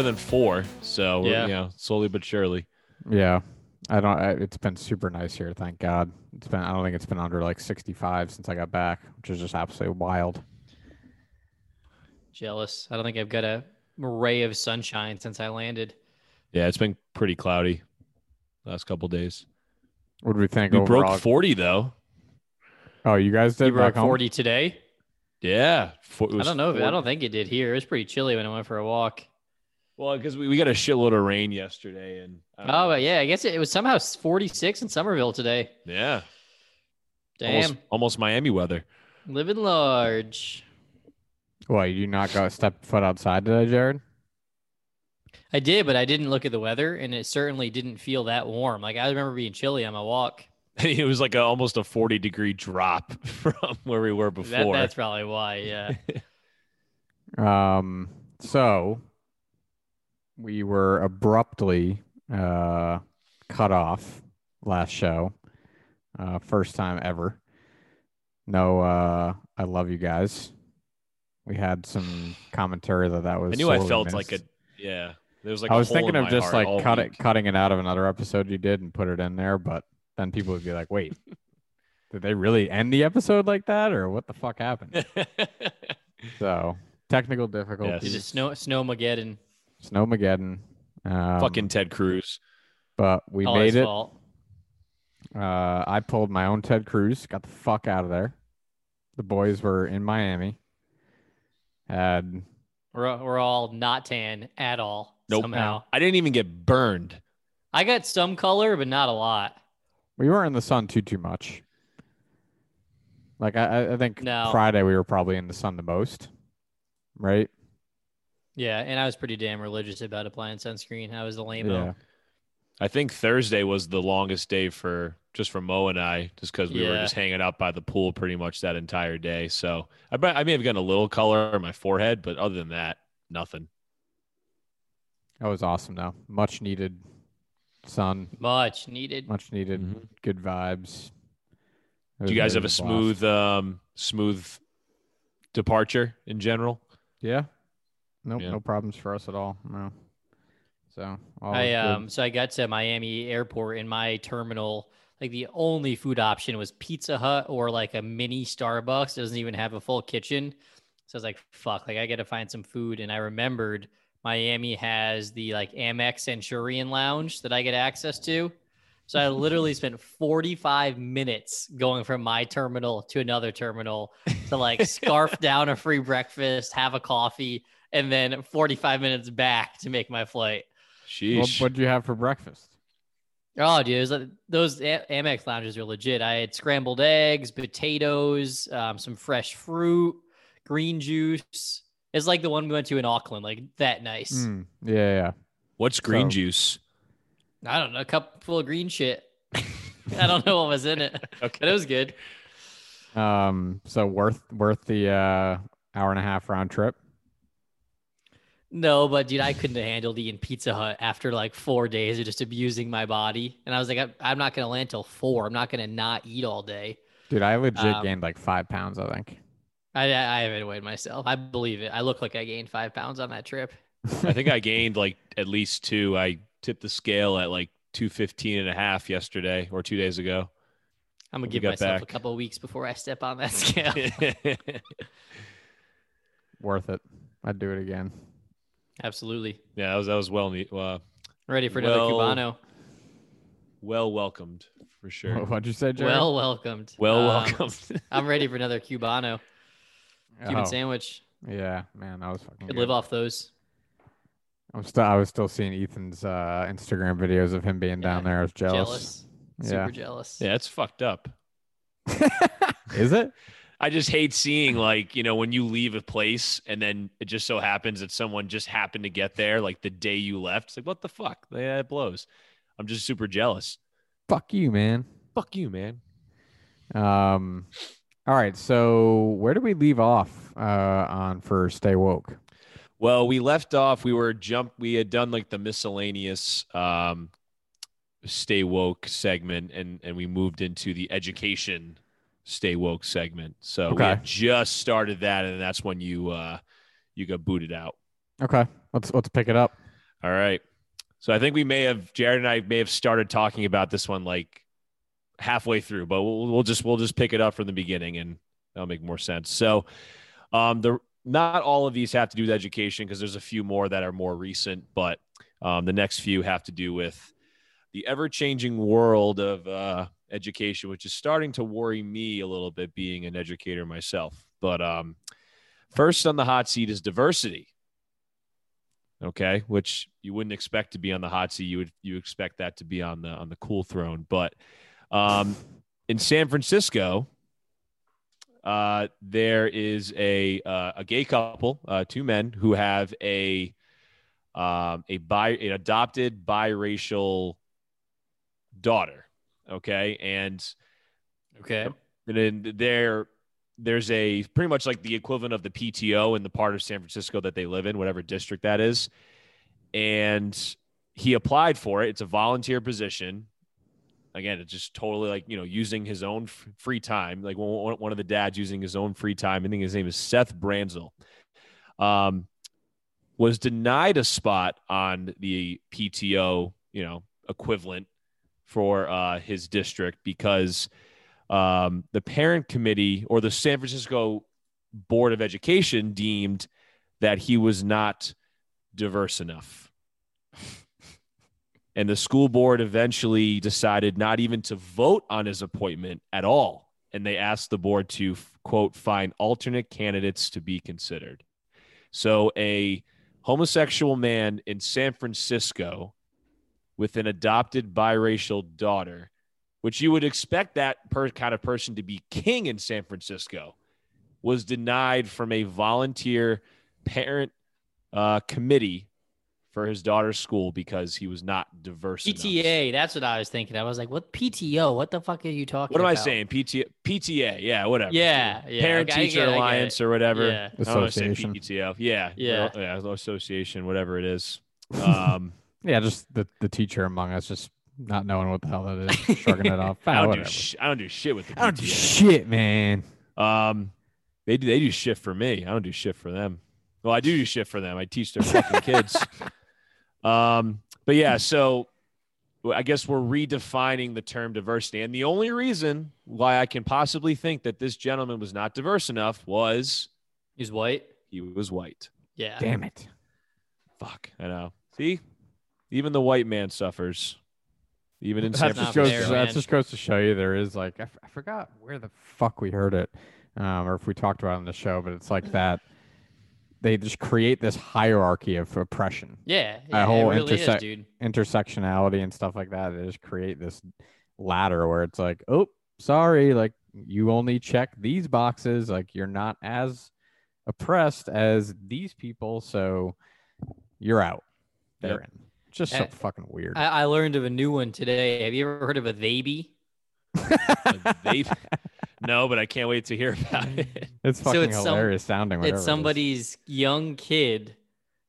better than four. So yeah, you know, slowly but surely. Yeah. It's been super nice here. Thank God. I don't think it's been under like 65 since I got back, which is just absolutely wild. Jealous. I don't think I've got a ray of sunshine since I landed. Yeah. It's been pretty cloudy last couple of days. What do we think? We broke 40 though. Oh, you guys did? You broke 40 today? Yeah. I don't know. 40. I don't think it did here. It was pretty chilly when I went for a walk. Well, because we got a shitload of rain yesterday. And I guess it was somehow 46 in Somerville today. Yeah. Damn. Almost Miami weather. Living large. What, you not got a step foot outside today, Jared? I did, but I didn't look at the weather, and it certainly didn't feel that warm. Like, I remember being chilly on my walk. It was like almost a 40-degree drop from where we were before. That's probably why, yeah. So... we were abruptly cut off last show. First time ever. No, I love you guys. We had some commentary that was... I knew I felt missed. There was like I was thinking of just like cutting it out of another episode you did and put it in there, but then people would be like, wait, did they really end the episode like that? Or what the fuck happened? So, technical difficulties. Yes. It's Snowmageddon. Snowmageddon. Fucking Ted Cruz. But we made it. Fault. I pulled my own Ted Cruz. Got the fuck out of there. The boys were in Miami. We're all not tan at all. Nope. Somehow. I didn't even get burned. I got some color, but not a lot. We weren't in the sun too much. Like, I think Friday we were probably in the sun the most. Right? Yeah, and I was pretty damn religious about applying sunscreen. I was the lame-o. Yeah. I think Thursday was the longest day for Mo and I, just because we were just hanging out by the pool pretty much that entire day. So I may have gotten a little color on my forehead, but other than that, nothing. That was awesome, though. Much needed sun. Much needed. Mm-hmm. Good vibes. Do you guys have a smooth departure in general? Yeah. No problems for us at all. No. So I got to Miami airport in my terminal. Like the only food option was Pizza Hut or like a mini Starbucks. It doesn't even have a full kitchen. So I was like, fuck, like I got to find some food. And I remembered Miami has the like Amex Centurion Lounge that I get access to. So I literally spent 45 minutes going from my terminal to another terminal to like scarf down a free breakfast, have a coffee, and then 45 minutes back to make my flight. Sheesh. What did you have for breakfast? Oh, dude, those Amex lounges are legit. I had scrambled eggs, potatoes, some fresh fruit, green juice. It's like the one we went to in Auckland, like that nice. Mm, yeah. What's green juice? I don't know, a cup full of green shit. I don't know what was in it, but it was good. So worth the hour and a half round trip. No, but dude, I couldn't have handled eating Pizza Hut after like 4 days of just abusing my body. And I was like, I'm not going to land till 4. I'm not going to not eat all day. Dude, I legit gained like 5 pounds, I think. I haven't weighed myself. I believe it. I look like I gained 5 pounds on that trip. I think I gained like at least 2. I tipped the scale at like 215 and a half yesterday or 2 days ago. I'm going to give myself a couple of weeks before I step on that scale. Worth it. I'd do it again. Absolutely. Yeah, that was well neat. Ready for another Cubano. Well welcomed, for sure. What'd you say, Jared? Well welcomed. I'm ready for another Cubano. Cuban sandwich. Yeah, man, that was fucking good. Could live off those. I was still seeing Ethan's Instagram videos of him being down there. I was jealous. Super jealous. Yeah, it's fucked up. Is it? I just hate seeing, like, you know, when you leave a place and then it just so happens that someone just happened to get there like the day you left. It's like, what the fuck? Yeah, it blows. I'm just super jealous. Fuck you, man. All right. So where do we leave off on for Stay Woke? Well, we left off. We had done like the miscellaneous Stay Woke segment and we moved into the education Stay Woke segment. So we had just started that, and that's when you got booted out. Okay, let's pick it up. All right. So I think we may have, Jared and I may have started talking about this one like halfway through, but we'll just pick it up from the beginning and that'll make more sense. So not all of these have to do with education because there's a few more that are more recent, but the next few have to do with the ever-changing world of education, which is starting to worry me a little bit being an educator myself. But first on the hot seat is diversity. Okay, which you wouldn't expect to be on the hot seat. You expect that to be on the cool throne. But in San Francisco, there is a gay couple, two men who have an adopted biracial daughter. Okay, and then there's a pretty much like the equivalent of the PTO in the part of San Francisco that they live in, whatever district that is. And he applied for it. It's a volunteer position. Again, it's just totally like, using his own free time. Like one of the dads using his own free time. I think his name is Seth Branzel. Was denied a spot on the PTO, equivalent for his district because the parent committee or the San Francisco Board of Education deemed that he was not diverse enough. And the school board eventually decided not even to vote on his appointment at all. And they asked the board to, quote, find alternate candidates to be considered. So a homosexual man in San Francisco with an adopted biracial daughter, which you would expect that kind of person to be king in San Francisco, was denied from a volunteer parent committee for his daughter's school because he was not diverse PTA, enough. That's what I was thinking. I was like, what PTO? What the fuck are you talking about? What am I saying? PTA, yeah, whatever. Yeah. Parent-Teacher Alliance or whatever. Yeah. Association. PTO. Yeah, association, whatever it is. Yeah, just the teacher among us just not knowing what the hell that is, shrugging it off. I don't do shit with the PTA. I don't do shit, man. They do shit for me. I don't do shit for them. Well, I do shit for them. I teach their fucking kids. But yeah, so I guess we're redefining the term diversity. And the only reason why I can possibly think that this gentleman was not diverse enough was he's white. He was white. Yeah. Damn it. Fuck. I know. See, even the white man suffers. Even in San Francisco, that just goes to show you there is like I forgot where the fuck we heard it, or if we talked about it on the show, but it's like that. They just create this hierarchy of oppression. Yeah, a whole intersectionality and stuff like that. They just create this ladder where it's like, oh, sorry, like you only check these boxes, like you're not as oppressed as these people, so you're out. They're in. Just so fucking weird. I learned of a new one today. Have you ever heard of a theyby? No, but I can't wait to hear about it. It's fucking hilarious sounding. It's somebody's young kid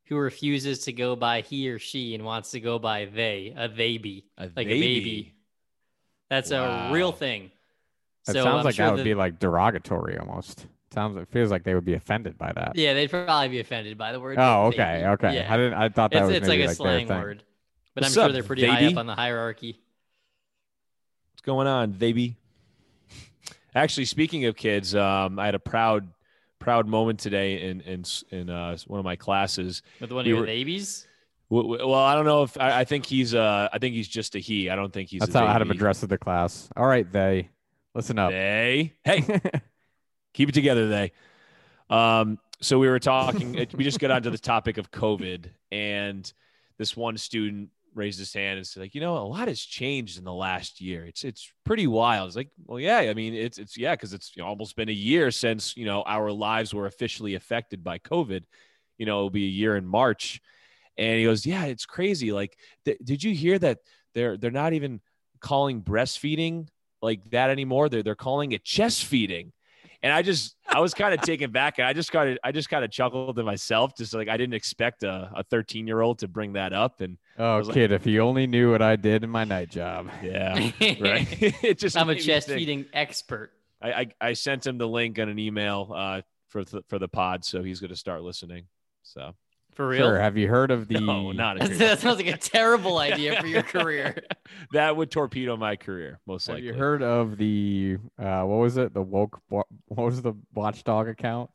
who refuses to go by he or she and wants to go by they, a theyby, like a baby. That's a real thing. It sounds like that would be like derogatory almost. It feels like they would be offended by that. Yeah, they'd probably be offended by the word. Oh, okay, okay. Yeah. I thought that was maybe like a slang word, but I'm sure they're pretty high up on the hierarchy. What's going on, baby? Actually, speaking of kids, I had a proud moment today in one of my classes. With one of your babies? Well, I don't know if I think he's just a he. I don't think he's. That's how I had him address the class. All right, they listen up. Hey, keep it together, they. So we were talking. We just got onto the topic of COVID, and this one student raised his hand and said, like, a lot has changed in the last year. It's pretty wild. It's like, well, yeah, I mean, it's yeah. Cause it's almost been a year since, our lives were officially affected by COVID, it'll be a year in March. And he goes, yeah, it's crazy. Like, did you hear that they're not even calling breastfeeding like that anymore? They're calling it chest feeding. And I was kind of taken back. And I just kind of chuckled to myself. Just like, I didn't expect a 13-year-old to bring that up. And oh, kid, like, if you only knew what I did in my night job. Yeah. Right. It just I'm a chest feeding expert. I sent him the link on an email for the pod. So he's going to start listening. So For real? Sure. Have you heard of the... No, not a career. That sounds like a terrible idea for your career. That would torpedo my career, most likely. Have you heard of the... what was it? The Woke... What was the Watchdog account?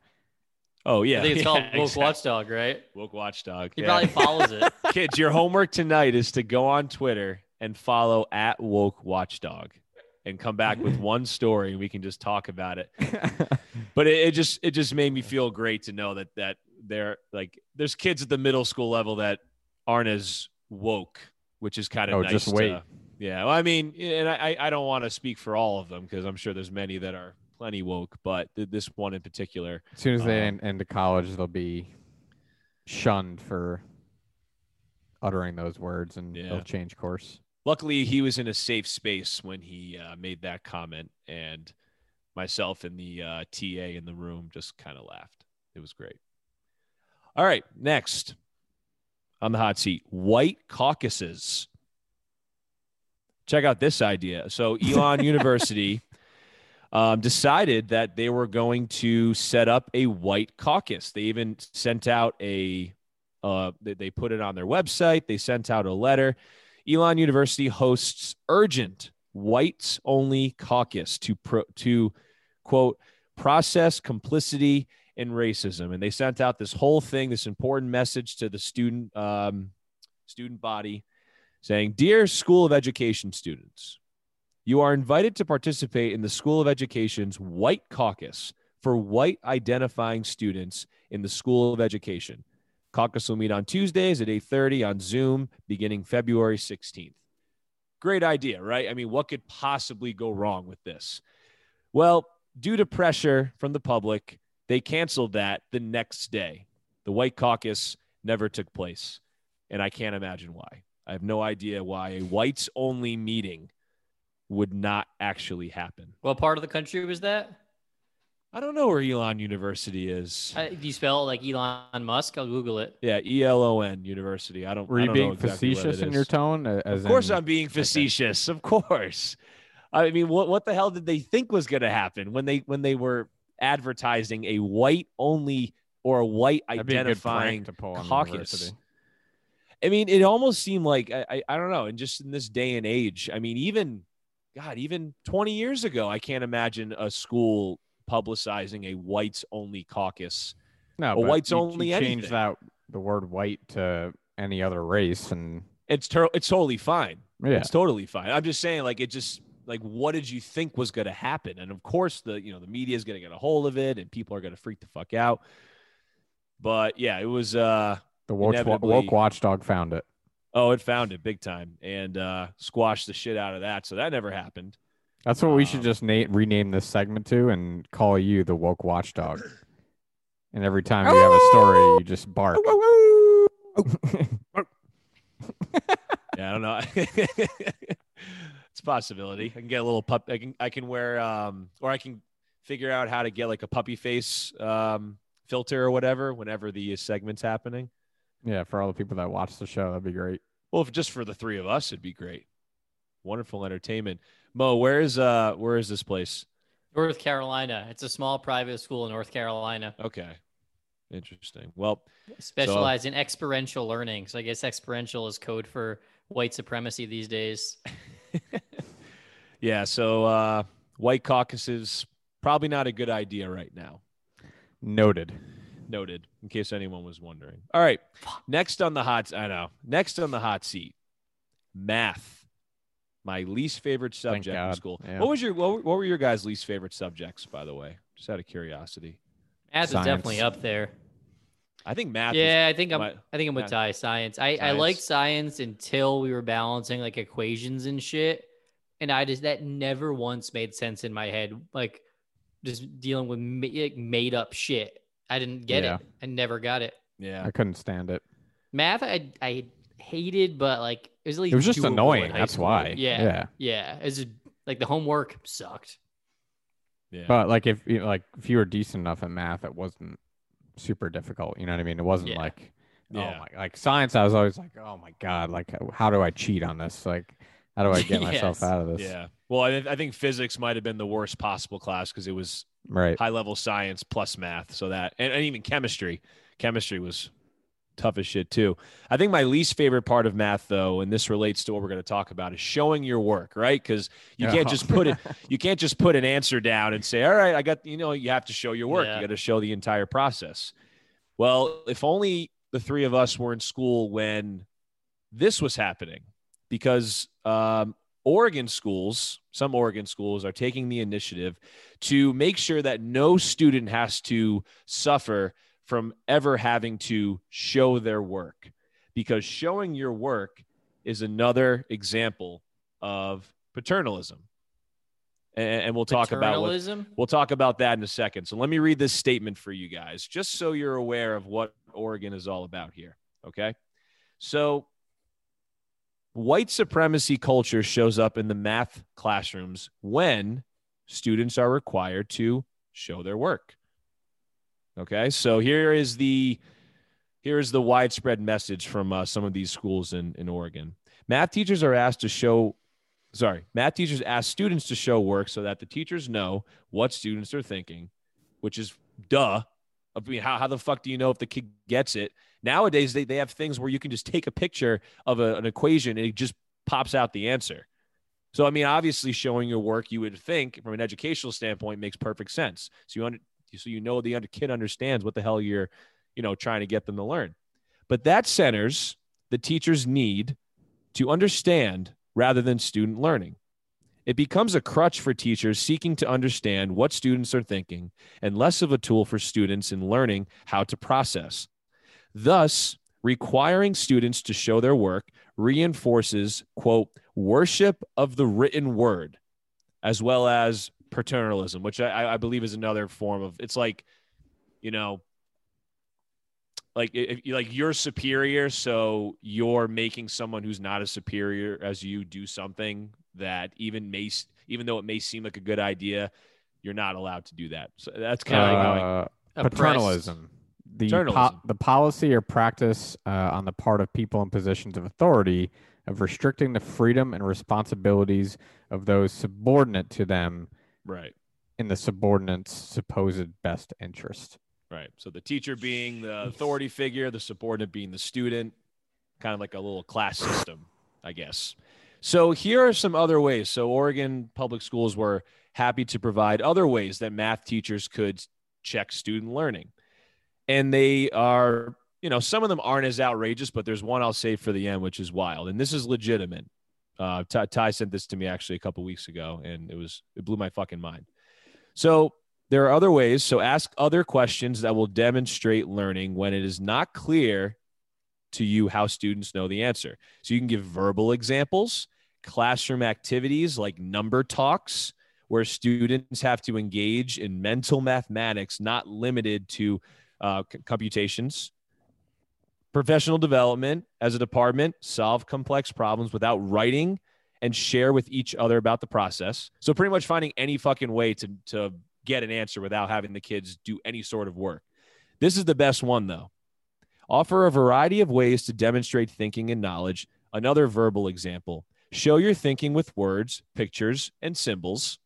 Oh, yeah. I think it's called Woke Watchdog, right? Woke Watchdog. He probably follows it. Kids, your homework tonight is to go on Twitter and follow at Woke Watchdog and come back with one story and we can just talk about it. But it just made me feel great to know that they're like, there's kids at the middle school level that aren't as woke, which is kind of nice. Just wait. Yeah. Well, I mean, and I don't want to speak for all of them because I'm sure there's many that are plenty woke, but this one in particular. As soon as they end of college, they'll be shunned for uttering those words and they'll change course. Luckily, he was in a safe space when he made that comment, and myself and the TA in the room just kind of laughed. It was great. All right, next on the hot seat, white caucuses. Check out this idea. So Elon University decided that they were going to set up a white caucus. They even sent out they put it on their website. They sent out a letter. Elon University hosts urgent whites-only caucus to quote, process complicity in racism. And they sent out this whole thing, this important message to the student body saying, "Dear School of Education students, you are invited to participate in the School of Education's White Caucus for white identifying students in the School of Education. Caucus will meet on Tuesdays at 8:30 on Zoom beginning February 16th. Great idea, right? I mean, what could possibly go wrong with this? Well, due to pressure from the public, they canceled that the next day. The white caucus never took place, and I can't imagine why. I have no idea why a whites-only meeting would not actually happen. What part of the country was that? I don't know where Elon University is. If you spell it like Elon Musk, I'll Google it. Yeah, ELON University. Were you being facetious in your tone? Of course I'm being facetious. Of course. I mean, what the hell did they think was going to happen when they were advertising a white only or a white identifying caucus? I mean, it almost seemed like, I don't know. And just in this day and age, I mean, even 20 years ago, I can't imagine a school publicizing a whites only caucus. No, a whites only. Change that the word white to any other race. And it's totally fine. Yeah. It's totally fine. I'm just saying, like, it just, like, what did you think was going to happen? And of course, the media is going to get a hold of it, and people are going to freak the fuck out. But yeah, it was the woke watchdog found it. Oh, it found it big time and squashed the shit out of that. So that never happened. That's what we should just rename this segment to and call you the Woke Watchdog. And every time you have a story, you just bark. Yeah, I don't know. It's a possibility. I can get a little pup. I can wear or I can figure out how to get like a puppy face filter or whatever whenever the segment's happening. Yeah, for all the people that watch the show, that'd be great. Well, just for the three of us, it'd be great. Wonderful entertainment. Mo, where is this place? North Carolina. It's a small private school in North Carolina. Okay. Interesting. Well, specialized in experiential learning. So I guess experiential is code for white supremacy these days. Yeah. So white caucuses, probably not a good idea right now. Noted. In case anyone was wondering. All right. Next on the hot seat, math. My least favorite subject in school. Yeah. What were your guys' least favorite subjects, by the way? Just out of curiosity. Math is definitely up there. I think math. Yeah, I think I'm with Ty. Science. I liked science until we were balancing like equations and shit, and that never once made sense in my head. Like just dealing with made up shit. I didn't get it. I never got it. Yeah, I couldn't stand it. Math, I hated, but like it was at least it was just annoying. That's why. Yeah. It's like the homework sucked. Yeah, but like if you were decent enough at math, it wasn't super difficult. You know what I mean? It wasn't like like science. I was always like, oh my god, like how do I cheat on this? Like how do I get myself out of this? Yeah. Well, I think physics might have been the worst possible class because it was high level science plus math. So that and even chemistry was tough as shit too. I think my least favorite part of math though, and this relates to what we're going to talk about, is showing your work, right? Because you can't just put it, you can't just put an answer down and say, all right, I got, you know, you have to show your work. You got to show the entire process. Well, if only the three of us were in school when this was happening, because Oregon schools, some Oregon schools are taking the initiative to make sure that no student has to suffer from ever having to show their work, because showing your work is another example of paternalism. And we'll talk about what, we'll talk about that in a second. So let me read this statement for you guys, just so you're aware of what Oregon is all about here. Okay. So white supremacy culture shows up in the math classrooms when students are required to show their work. Okay, so here is the widespread message from some of these schools in Oregon. Math teachers ask students to show work so that the teachers know what students are thinking, which is duh. I mean, how the fuck do you know if the kid gets it? Nowadays, they have things where you can just take a picture of an equation and it just pops out the answer. So, I mean, obviously showing your work, you would think from an educational standpoint makes perfect sense. So you know the kid understands what the hell you're, trying to get them to learn. But that centers the teacher's need to understand rather than student learning. It becomes a crutch for teachers seeking to understand what students are thinking and less of a tool for students in learning how to process. Thus, requiring students to show their work reinforces, quote, worship of the written word, as well as paternalism, which I believe is another form of, it's like, like you're superior, so you're making someone who's not as superior as you do something that even though it may seem like a good idea, you're not allowed to do that. So that's kind of like paternalism. The policy or practice on the part of people in positions of authority of restricting the freedom and responsibilities of those subordinate to them. Right. In the subordinate's supposed best interest. Right. So the teacher being the authority figure, the subordinate being the student, kind of like a little class system, I guess. So here are some other ways. So Oregon public schools were happy to provide other ways that math teachers could check student learning. And they are, some of them aren't as outrageous, but there's one I'll save for the end, which is wild. And this is legitimate. Ty sent this to me actually a couple weeks ago, and it blew my fucking mind. So there are other ways. So ask other questions that will demonstrate learning when it is not clear to you how students know the answer. So you can give verbal examples, classroom activities like number talks, where students have to engage in mental mathematics, not limited to computations. Professional development as a department, solve complex problems without writing and share with each other about the process. So pretty much finding any fucking way to get an answer without having the kids do any sort of work. This is the best one though. Offer a variety of ways to demonstrate thinking and knowledge. Another verbal example, show your thinking with words, pictures, and symbols.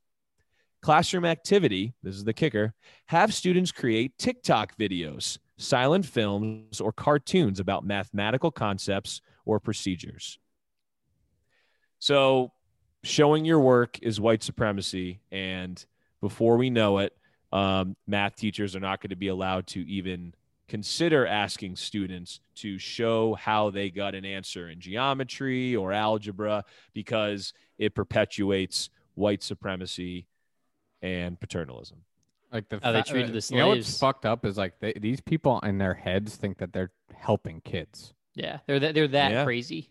Classroom activity, this is the kicker, have students create TikTok videos, silent films, or cartoons about mathematical concepts or procedures. So showing your work is white supremacy. And before we know it, math teachers are not going to be allowed to even consider asking students to show how they got an answer in geometry or algebra, because it perpetuates white supremacy and paternalism. Like they treated the slaves. What's fucked up is like these people in their heads think that they're helping kids. Yeah, they're that crazy.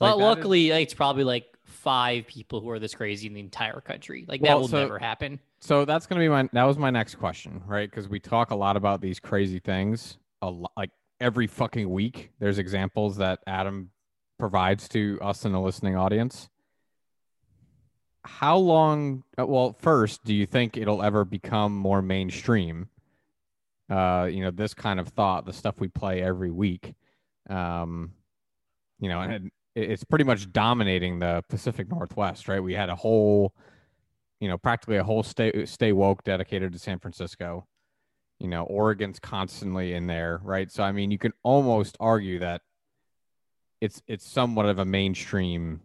Well, like luckily, it's probably like 5 people who are this crazy in the entire country. Like never happen. So that's gonna be that was my next question, right? Because we talk a lot about these crazy things a lot, like every fucking week. There's examples that Adam provides to us in the listening audience. How long, well, first, do you think it'll ever become more mainstream? This kind of thought, the stuff we play every week, and it's pretty much dominating the Pacific Northwest, right? We had a whole, practically a whole stay woke dedicated to San Francisco. You know, Oregon's constantly in there, right? So, I mean, you can almost argue that it's somewhat of a mainstream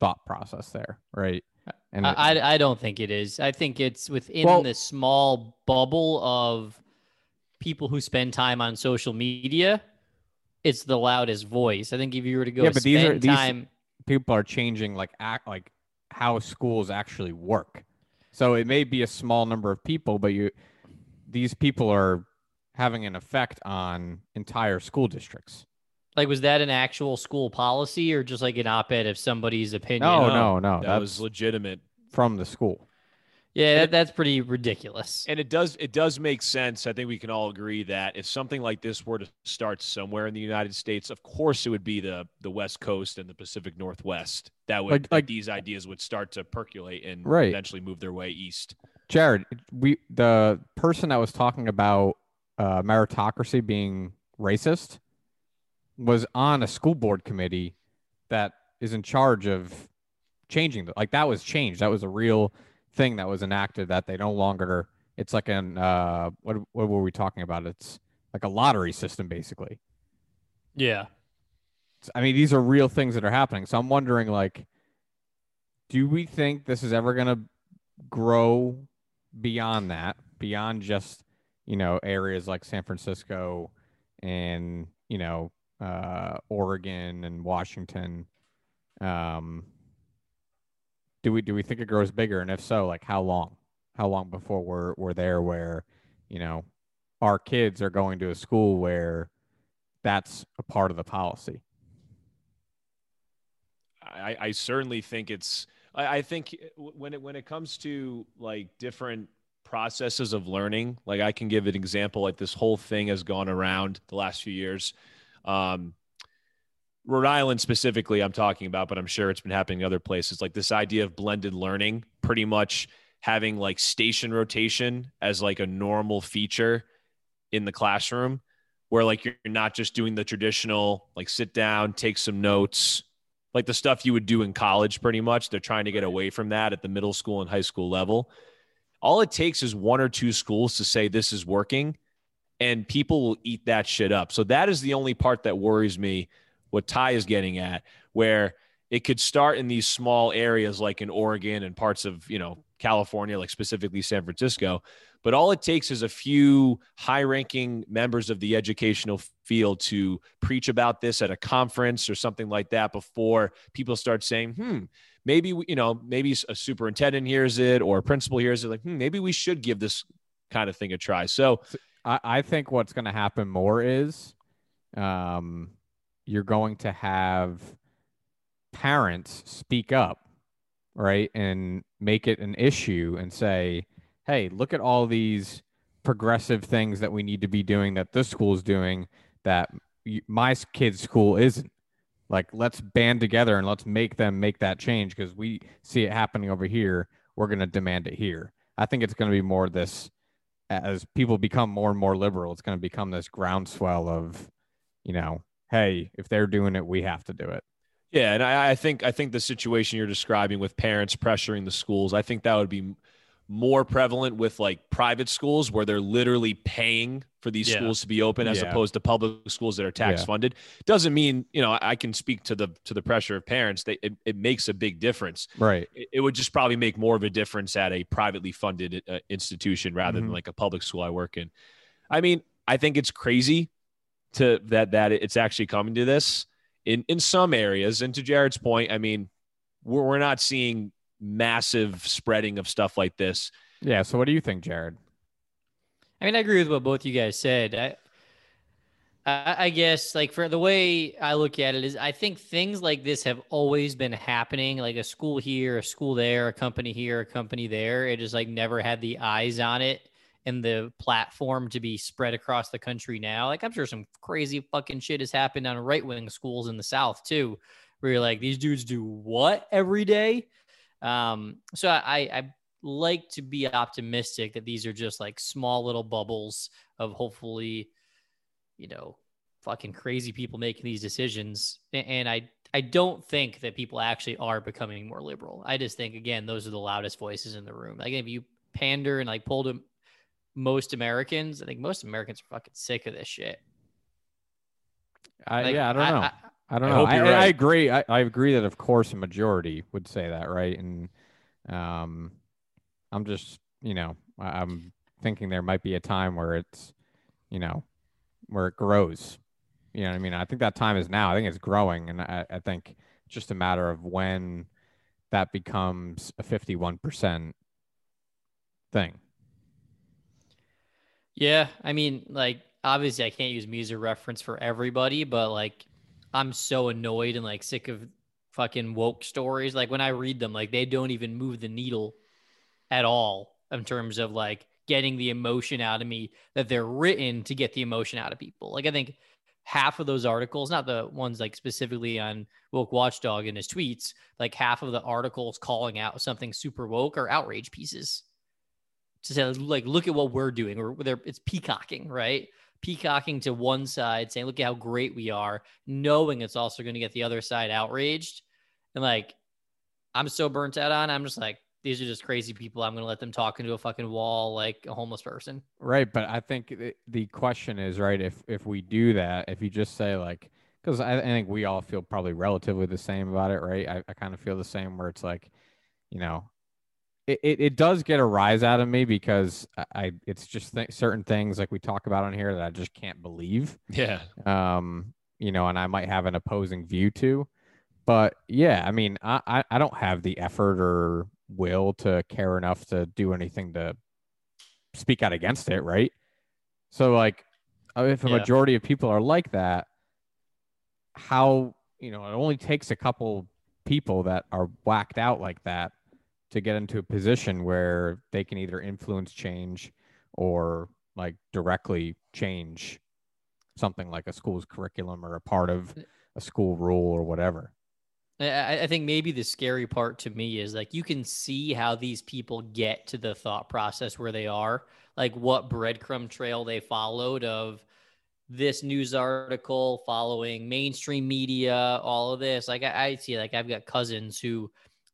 thought process there, right? And I don't think it is. I think it's within the small bubble of people who spend time on social media. It's the loudest voice. I think if you were to go these people are changing like how schools actually work. So it may be a small number of people, but these people are having an effect on entire school districts. Like, was that an actual school policy or just like an op-ed of somebody's opinion? No. That was legitimate from the school. Yeah, that's pretty ridiculous. And it does make sense. I think we can all agree that if something like this were to start somewhere in the United States, of course it would be the West Coast and the Pacific Northwest. That would like these ideas would start to percolate and eventually move their way east. Jared, the person that was talking about meritocracy being racist was on a school board committee that is in charge of changing that was changed. That was a real thing that was enacted that they no longer, it's like an, what were we talking about? It's like a lottery system, basically. Yeah. I mean, these are real things that are happening. So I'm wondering, like, do we think this is ever going to grow beyond that, beyond just, you know, areas like San Francisco and, you know, Oregon and Washington? Do we think it grows bigger? And if so, like how long before we're there where, you know, our kids are going to a school where that's a part of the policy? I certainly think I think when it comes to like different processes of learning, like I can give an example, like this whole thing has gone around the last few years. Rhode Island specifically I'm talking about, but I'm sure it's been happening in other places, like this idea of blended learning, pretty much having like station rotation as like a normal feature in the classroom where like you're not just doing the traditional like sit down, take some notes, like the stuff you would do in college pretty much. They're trying to get away from that at the middle school and high school level. All it takes is one or two schools to say this is working and people will eat that shit up. So that is the only part that worries me, what Ty is getting at, where it could start in these small areas like in Oregon and parts of, you know, California, like specifically San Francisco. But all it takes is a few high-ranking members of the educational field to preach about this at a conference or something like that before people start saying, maybe, you know, maybe a superintendent hears it or a principal hears it, like, maybe we should give this kind of thing a try. So I think what's going to happen more is you're going to have parents speak up, right, and make it an issue and say, hey, look at all these progressive things that we need to be doing that this school is doing that my kid's school isn't. Like, let's band together and let's make them make that change because we see it happening over here. We're going to demand it here. I think it's going to be more this, as people become more and more liberal, it's going to become this groundswell of, you know, hey, if they're doing it, we have to do it. Yeah, and I think the situation you're describing with parents pressuring the schools, I think that would be more prevalent with like private schools where they're literally paying for these schools to be open as opposed to public schools that are tax funded. Doesn't mean, you know, I can speak to the pressure of parents. It makes a big difference. Right. It would just probably make more of a difference at a privately funded institution rather than like a public school I work in. I mean, I think it's crazy to that it's actually coming to this in some areas. And to Jared's point, I mean, we're not seeing massive spreading of stuff like this. Yeah. So what do you think, Jared? I mean, I agree with what both you guys said. I guess like for the way I look at it is I think things like this have always been happening, like a school here, a school there, a company here, a company there. It just like never had the eyes on it and the platform to be spread across the country now. Like I'm sure some crazy fucking shit has happened on right-wing schools in the South too, where you're like, these dudes do what every day? So I like to be optimistic that these are just like small little bubbles of hopefully, you know, fucking crazy people making these decisions. And I don't think that people actually are becoming more liberal. I just think, again, those are the loudest voices in the room. Like if you pander and like pull them, most Americans. I think most Americans are fucking sick of this shit. I don't know. I agree. I agree that, of course, a majority would say that, right? And I'm just, you know, I'm thinking there might be a time where it's, you know, where it grows. You know what I mean? I think that time is now. I think it's growing. And I think it's just a matter of when that becomes a 51% thing. Yeah. I mean, like, obviously I can't use me as a reference for everybody, but like, I'm so annoyed and like sick of fucking woke stories. Like when I read them, like they don't even move the needle at all in terms of like getting the emotion out of me that they're written to get the emotion out of people. Like I think half of those articles, not the ones like specifically on Woke Watchdog and his tweets, like half of the articles calling out something super woke are outrage pieces to say like, look at what we're doing, or whether it's peacocking, right? Peacocking to one side, saying, look at how great we are, knowing it's also going to get the other side outraged. And like, I'm so burnt out on, I'm just like, these are just crazy people. I'm going to let them talk into a fucking wall, like a homeless person. Right. But I think the question is, right, if we do that, if you just say like, cause I think we all feel probably relatively the same about it. Right. I kind of feel the same where it's like, you know, it does get a rise out of me because it's just certain things like we talk about on here that I just can't believe. Yeah. You know, and I might have an opposing view to, but yeah, I mean, I don't have the effort or will to care enough to do anything to speak out against it. Right. So like if a majority of people are like that, how, you know, it only takes a couple people that are whacked out like that to get into a position where they can either influence change or like directly change something like a school's curriculum or a part of a school rule or whatever. I think maybe the scary part to me is like, you can see how these people get to the thought process where they are, like what breadcrumb trail they followed of this news article following mainstream media, all of this. Like I see, like I've got cousins who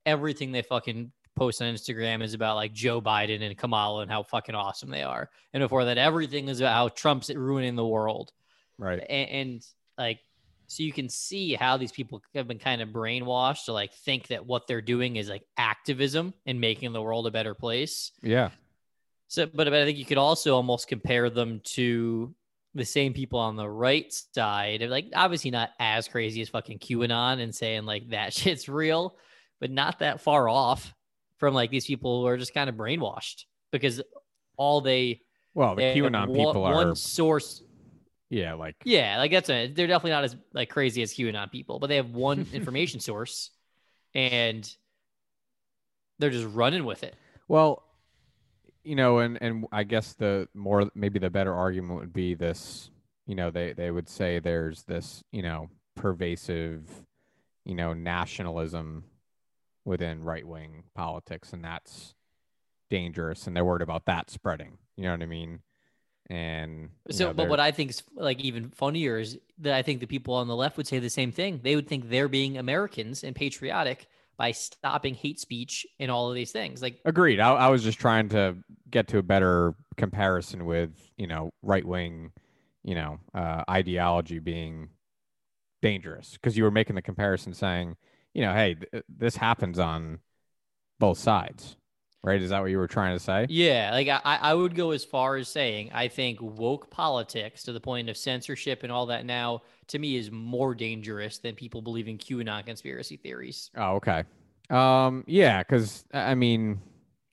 everything they fucking post on Instagram is about like Joe Biden and Kamala and how fucking awesome they are. And before that, everything is about how Trump's ruining the world. Right. And like, so you can see how these people have been kind of brainwashed to like think that what they're doing is like activism and making the world a better place. Yeah. So, but I think you could also almost compare them to the same people on the right side. Like obviously not as crazy as fucking QAnon and saying like that shit's real, but not that far off from like these people who are just kind of brainwashed because all they, well, the QAnon people are one source. Yeah. Like that's they're definitely not as like crazy as QAnon people, but they have one information source and they're just running with it. Well, you know, and I guess the more, maybe the better argument would be this, you know, they would say there's this, you know, pervasive, you know, nationalism within right-wing politics, and that's dangerous. And they're worried about that spreading, you know what I mean? And so, but what I think is like even funnier is that I think the people on the left would say the same thing. They would think they're being Americans and patriotic by stopping hate speech and all of these things. Like, agreed. I was just trying to get to a better comparison with, you know, right-wing, you know, ideology being dangerous, because you were making the comparison saying, you know, hey, this happens on both sides. Right? Is that what you were trying to say? Yeah. Like I would go as far as saying, I think woke politics to the point of censorship and all that now to me is more dangerous than people believing QAnon conspiracy theories. Oh, okay. Yeah. Cause I mean,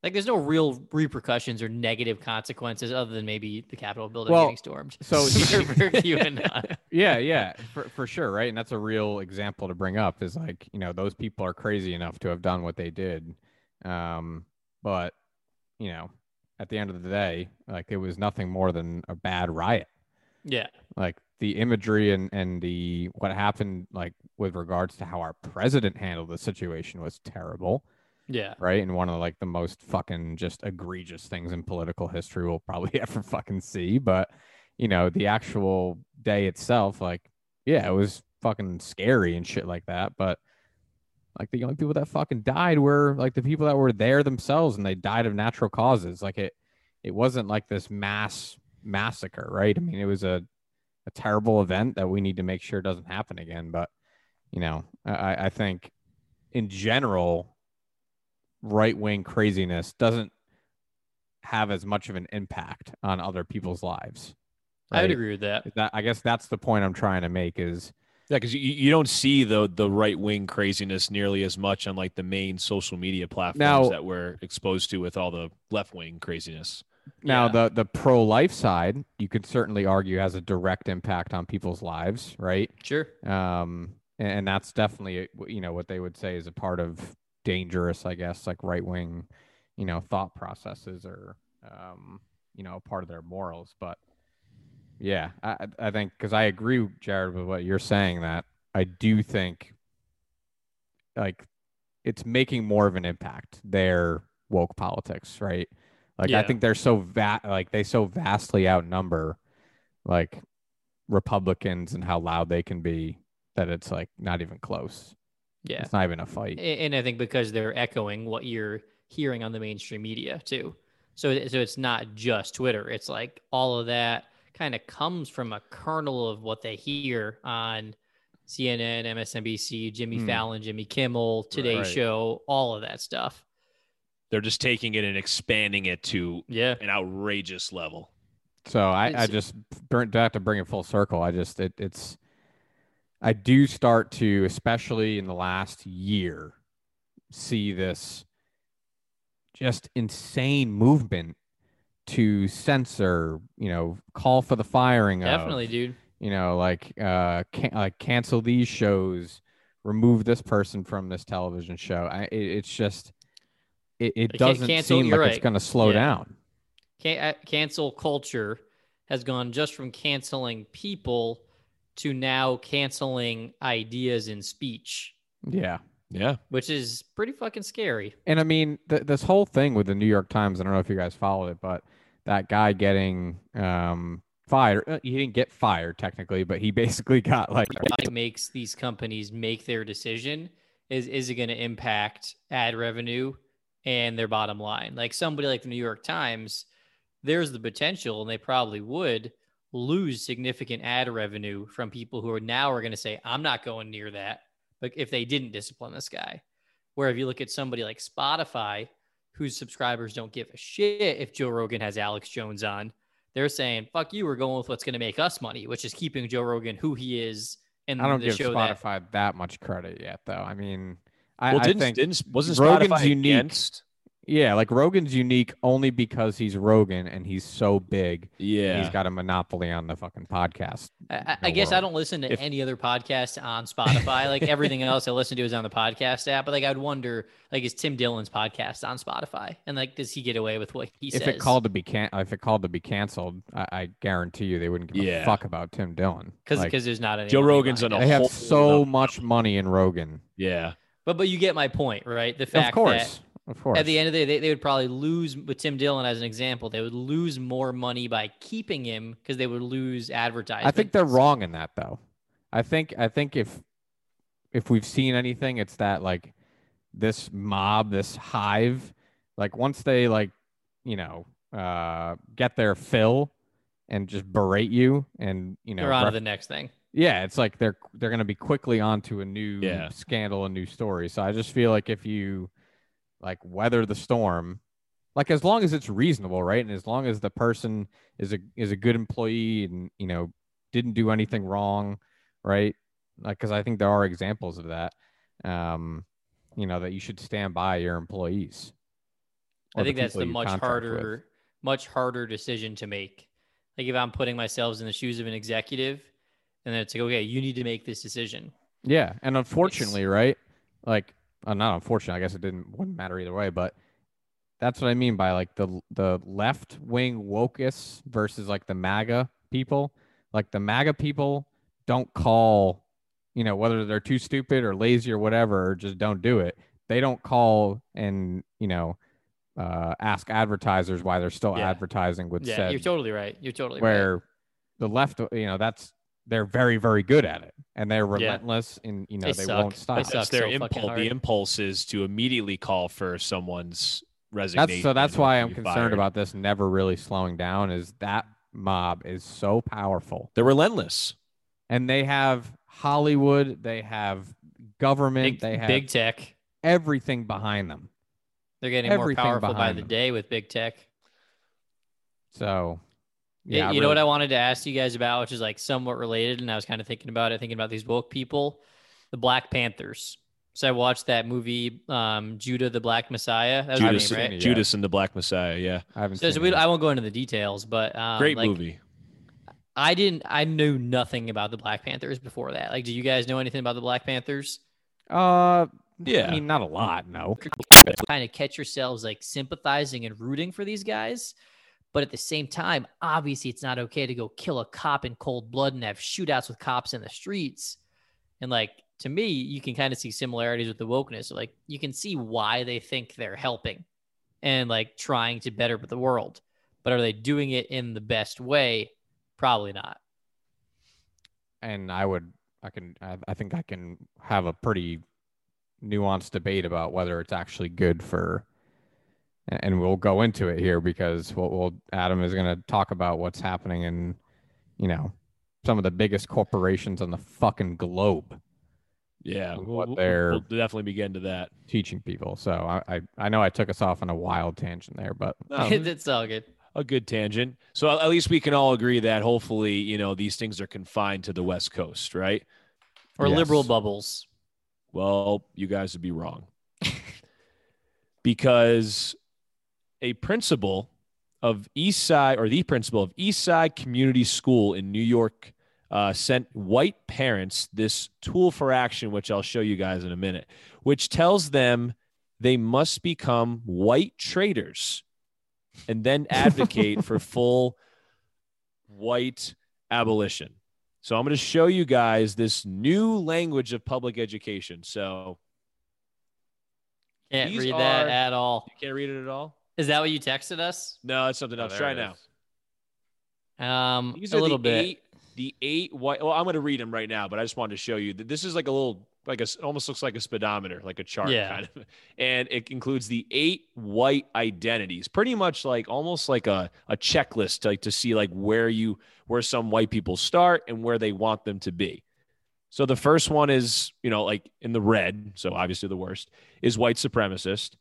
like there's no real repercussions or negative consequences other than maybe the Capitol building getting stormed. So for QAnon. Yeah. For sure. Right. And that's a real example to bring up is like, you know, those people are crazy enough to have done what they did. But, you know, at the end of the day, like it was nothing more than a bad riot. Yeah. Like the imagery and the what happened, like with regards to how our president handled the situation was terrible. Yeah. Right. And one of like the most fucking just egregious things in political history we'll probably ever fucking see. But, you know, the actual day itself, like, yeah, it was fucking scary and shit like that. But like the only people that fucking died were like the people that were there themselves, and they died of natural causes. Like it, it wasn't like this mass massacre, right? I mean, it was a terrible event that we need to make sure doesn't happen again. But, you know, I think in general, right-wing craziness doesn't have as much of an impact on other people's lives. Right? I would agree with that. I guess that's the point I'm trying to make is, yeah, because you don't see the right-wing craziness nearly as much on like the main social media platforms now, that we're exposed to with all the left-wing craziness. Now, yeah. the pro-life side, you could certainly argue has a direct impact on people's lives, right? Sure. And that's definitely, you know, what they would say is a part of dangerous, I guess, like right-wing, you know, thought processes or, you know, part of their morals. But yeah, I think, because I agree, Jared, with what you're saying, that I do think like it's making more of an impact, their woke politics, right? Like, yeah. I think they're so vastly outnumber like Republicans and how loud they can be that it's like not even close. Yeah. It's not even a fight. And I think because they're echoing what you're hearing on the mainstream media too. So it's not just Twitter. It's like all of that kind of comes from a kernel of what they hear on CNN, MSNBC, Jimmy Fallon, Jimmy Kimmel, Today right. Show, all of that stuff. They're just taking it and expanding it to an outrageous level. So I just have to bring it full circle. I just, it's, I do start to, especially in the last year, see this just insane movement to censor, you know, call for the firing. Definitely, dude. You know, like, cancel these shows, remove this person from this television show. It's just... It doesn't seem like it's going to slow down. Cancel culture has gone just from canceling people to now canceling ideas in speech. Yeah. Yeah. Which is pretty fucking scary. And I mean, this whole thing with the New York Times, I don't know if you guys followed it, but that guy getting fired, he didn't get fired technically, but he basically got like... What makes these companies make their decision is it going to impact ad revenue and their bottom line? Like somebody like the New York Times, there's the potential, and they probably would lose significant ad revenue from people who are now going to say, I'm not going near that, like if they didn't discipline this guy. Where if you look at somebody like Spotify, whose subscribers don't give a shit if Joe Rogan has Alex Jones on, they're saying, fuck you, we're going with what's going to make us money, which is keeping Joe Rogan who he is. And I don't give Spotify that much credit yet, though. I mean... wasn't Rogan's Spotify unique? Against? Yeah, like Rogan's unique only because he's Rogan and he's so big. Yeah, he's got a monopoly on the fucking podcast. I guess world. I don't listen to any other podcast on Spotify. Like everything else I listen to is on the podcast app. But like I'd wonder, like, is Tim Dillon's podcast on Spotify? And like, does he get away with what he says? If it called to be canceled, I guarantee you they wouldn't give a fuck about Tim Dillon because there's not any. Joe Rogan's on a whole. They have so much money in Rogan. Yeah. But you get my point, right? The fact that at the end of the day, they would probably lose, with Tim Dillon as an example, they would lose more money by keeping him because they would lose advertising. I think they're wrong in that, though. I think if we've seen anything, it's that like this mob, this hive, like once they like, you know, get their fill and just berate you and, you know, they're on to the next thing. Yeah, it's like they're going to be quickly onto a new scandal, a new story. So I just feel like if you like weather the storm, like as long as it's reasonable, right, and as long as the person is a good employee and, you know, didn't do anything wrong, right? Like, because I think there are examples of that, you know, that you should stand by your employees. I think that's the much harder decision to make. Like if I'm putting myself in the shoes of an executive. And then it's like, okay, you need to make this decision. Yeah. And unfortunately, right? Like, not unfortunately, I guess wouldn't matter either way, but that's what I mean by like the left wing wokists versus like the MAGA people. Like the MAGA people don't call, you know, whether they're too stupid or lazy or whatever, or just don't do it. They don't call and, you know, ask advertisers why they're still advertising with said. Yeah, you're totally right. Where the left, you know, they're very, very good at it, and they're relentless, and you know they won't stop. It's their impulse. The impulse is to immediately call for someone's resignation. That's why I'm concerned about this never really slowing down, is that mob is so powerful. They're relentless. And they have Hollywood, they have government, they have big tech, everything behind them. They're getting more powerful by the day with big tech. So, yeah, you know what I wanted to ask you guys about, which is like somewhat related, and I was kind of thinking about these woke people, the Black Panthers. So I watched that movie, Judah the Black Messiah. That was Judas, the name, right? Judas and the Black Messiah. Yeah, I haven't. I won't go into the details, but great movie. I knew nothing about the Black Panthers before that. Like, do you guys know anything about the Black Panthers? Yeah, I mean, not a lot. No, kind of catch yourselves like sympathizing and rooting for these guys, but at the same time, obviously, it's not okay to go kill a cop in cold blood and have shootouts with cops in the streets. And like, to me, you can kind of see similarities with the wokeness. Like, you can see why they think they're helping and like trying to better the world, but are they doing it in the best way? Probably not. And I think I can have a pretty nuanced debate about whether it's actually good for, and we'll go into it here because Adam is going to talk about what's happening in, you know, some of the biggest corporations on the fucking globe. Yeah, we'll definitely be getting to that. Teaching people. So I know I took us off on a wild tangent there, but it's all good. A good tangent. So at least we can all agree that hopefully, you know, these things are confined to the West Coast, right? Or yes. Liberal bubbles. Well, you guys would be wrong. Because the principal of Eastside Community School in New York sent white parents this tool for action, which I'll show you guys in a minute, which tells them they must become white traitors and then advocate for full white abolition. So I'm going to show you guys this new language of public education. So can't read that at all. You can't read it at all? Is that what you texted us? No, it's something else. Try now. These are a little bit. The eight white. Well, I'm going to read them right now, but I just wanted to show you that this is like a little, almost looks like a speedometer, like a chart, kind of. And it includes the 8 white identities, pretty much like almost like a checklist to see like where some white people start and where they want them to be. So the first one is, you know, like in the red. So obviously the worst is white supremacist.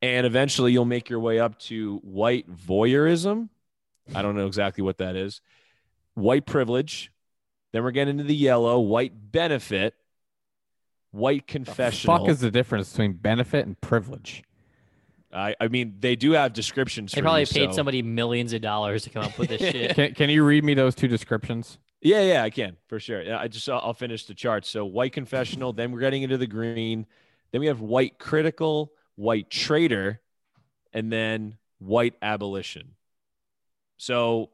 And eventually you'll make your way up to white voyeurism. I don't know exactly what that is. White privilege. Then we're getting into the yellow, white benefit, white confessional. What the fuck is the difference between benefit and privilege? I mean, they do have descriptions. They probably paid somebody millions of dollars to come up with this shit. Can you read me those two descriptions? Yeah, I can for sure. I'll finish the chart. So white confessional, then we're getting into the green. Then we have white critical, white traitor, and then white abolition. So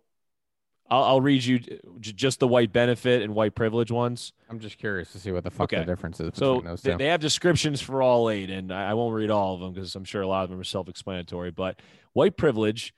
I'll read you just the white benefit and white privilege ones. I'm just curious to see what the fuck the difference is between those two. They have descriptions for all 8, and I won't read all of them because I'm sure a lot of them are self-explanatory. But white privilege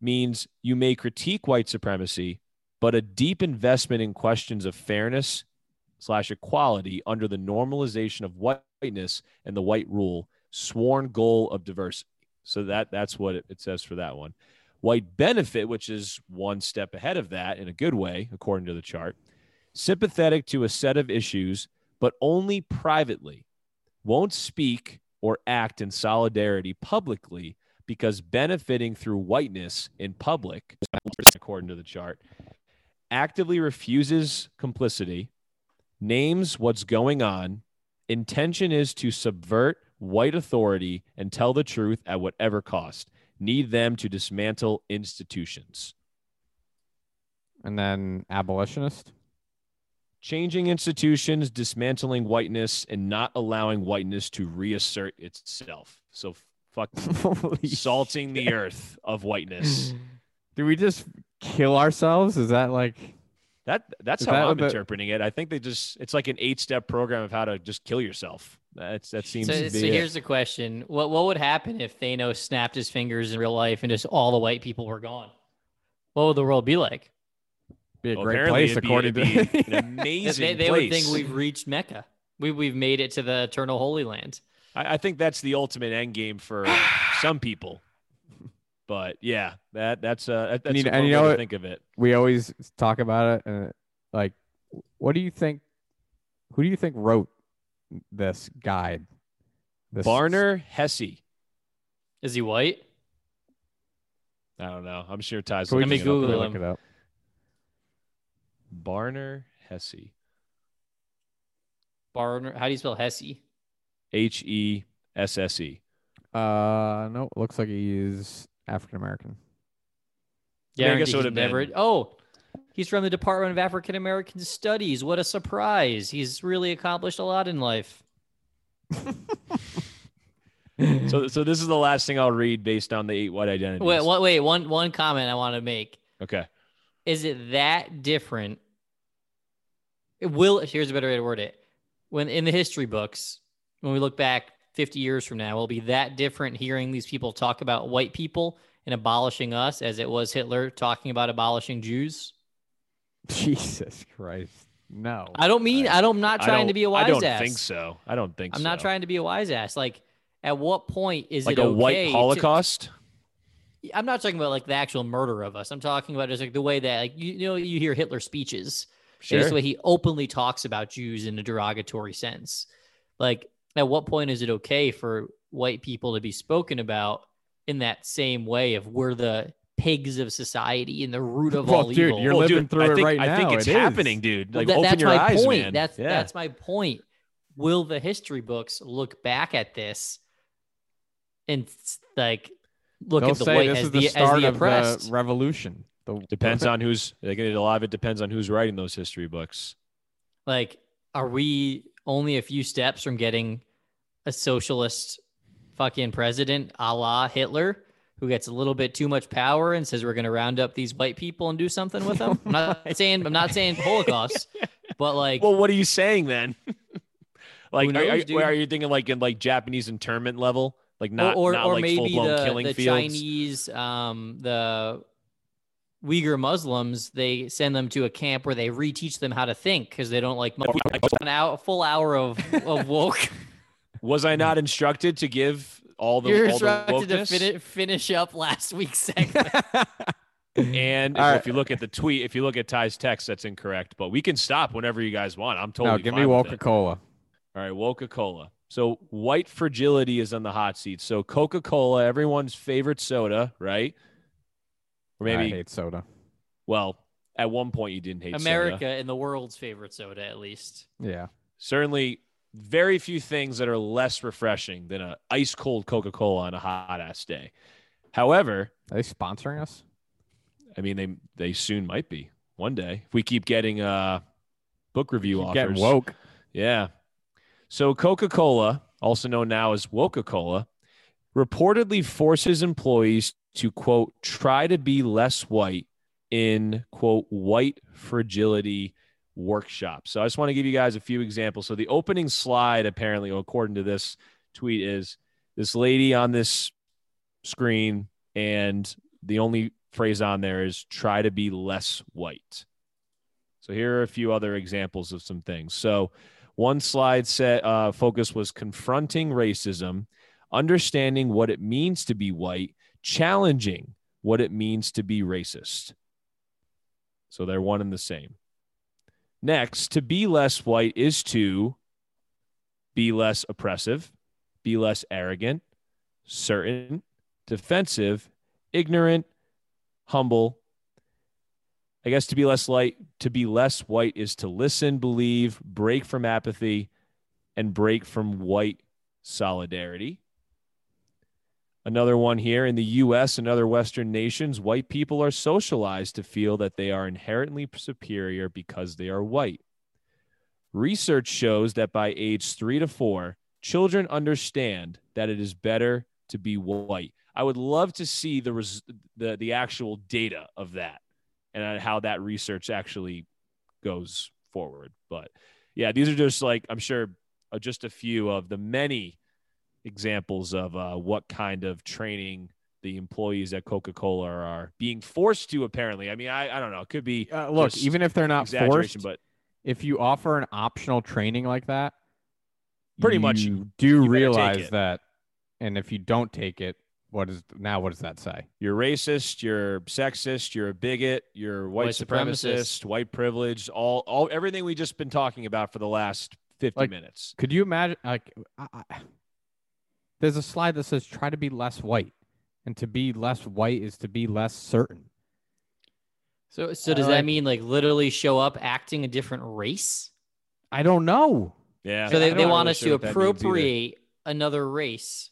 means you may critique white supremacy, but a deep investment in questions of fairness/equality under the normalization of whiteness and the white rule, sworn goal of diversity. So that's what it says for that one. White benefit, which is one step ahead of that in a good way, according to the chart, sympathetic to a set of issues, but only privately, won't speak or act in solidarity publicly because benefiting through whiteness in public, according to the chart, actively refuses complicity, names what's going on, intention is to subvert white authority and tell the truth at whatever cost. Need them to dismantle institutions. And then abolitionist? Changing institutions, dismantling whiteness, and not allowing whiteness to reassert itself. So salting the earth of whiteness. Do we just kill ourselves? Is that like... That's how I'm interpreting it. I think it's like an 8-step program of how to just kill yourself. That seems to be. So here's the question. What would happen if Thanos snapped his fingers in real life and just all the white people were gone? What would the world be like? Be a great place, according to an amazing place. They would think we've reached Mecca. We've made it to the eternal Holy Land. I think that's the ultimate end game for some people. But yeah, that's one way to think of it. We always talk about it, and like, what do you think? Who do you think wrote this guide? This Barner Hesse. Is he white? I don't know. I'm sure Ty's looking it up. Let me Google him. Barner Hesse. Barner. How do you spell Hesse? H-E-S-S-E. No, looks like he's African-American. Yeah, I guess it would have been. Oh, he's from the Department of African-American Studies. What a surprise. He's really accomplished a lot in life. So this is the last thing I'll read based on the 8 white identities. Wait, one comment I want to make. Okay. Is it that different? Here's a better way to word it. When in the history books, when we look back 50 years from now, it'll be that different hearing these people talk about white people and abolishing us as it was Hitler talking about abolishing Jews. Jesus Christ. No. I'm not trying to be a wise ass. Like, at what point is it okay? Like a white Holocaust? I'm not talking about like the actual murder of us. I'm talking about just like the way that, like, you hear Hitler speeches. Sure. Just the way he openly talks about Jews in a derogatory sense. Like, at what point is it okay for white people to be spoken about in that same way of we're the pigs of society and the root of all evil? Dude, you're living through it right now. I think it's happening, dude. Like, open your eyes, man. That's my point. Will the history books look back at this and like look at the white as the oppressed? The revolution. Depends on who's like, a lot of it depends on who's writing those history books. Like, are we only a few steps from getting a socialist fucking president, a la Hitler, who gets a little bit too much power and says we're going to round up these white people and do something with them? I'm not saying Holocaust, but like, well, what are you saying then? Like, are you thinking like in like Japanese internment level, like not or like full blown killing the fields? Chinese, the Uyghur Muslims, they send them to a camp where they reteach them how to think because they don't like a full hour of woke. Was I not instructed to give all the? You're instructed to finish up last week's segment. If you look at the tweet, if you look at Ty's text, that's incorrect. But we can stop whenever you guys want. I'm totally. No, give me Coca-Cola. All right, Coca-Cola. So white fragility is on the hot seat. So Coca-Cola, everyone's favorite soda, right? Or maybe I hate soda. Well, at one point you didn't hate America and the world's favorite soda, at least. Yeah. Certainly very few things that are less refreshing than an ice cold Coca-Cola on a hot ass day. However, are they sponsoring us? I mean, they soon might be. One day. If we keep getting book review offers. Getting woke. Yeah. So Coca-Cola, also known now as Woca-Cola, reportedly forces employees to, quote, try to be less white in, quote, white fragility workshops. So I just want to give you guys a few examples. So the opening slide, apparently, according to this tweet, is this lady on this screen, and the only phrase on there is try to be less white. So here are a few other examples of some things. So one slide set focus was confronting racism, understanding what it means to be white, challenging what it means to be racist. So they're one and the same. Next, to be less white is to be less oppressive, be less arrogant, certain, defensive, ignorant, humble. I guess to be less white is to listen, believe, break from apathy, and break from white solidarity. Another one here, in the U.S. and other Western nations, white people are socialized to feel that they are inherently superior because they are white. Research shows that by age 3 to 4, children understand that it is better to be white. I would love to see the actual data of that, and how that research actually goes forward. But yeah, these are just like, I'm sure, just a few of the many examples of what kind of training the employees at Coca-Cola are being forced to, apparently. I mean, I don't know. It could be look, even if they're not forced, but if you offer an optional training like that, Pretty much. You realize that. And if you don't take it, what does that say? You're racist, you're sexist, you're a bigot, you're white supremacist, white privilege, all everything we've just been talking about for the last 50 minutes. Could you imagine? There's a slide that says try to be less white, and to be less white is to be less certain. So does that mean literally show up acting a different race? I don't know. Yeah. So they want us to appropriate another race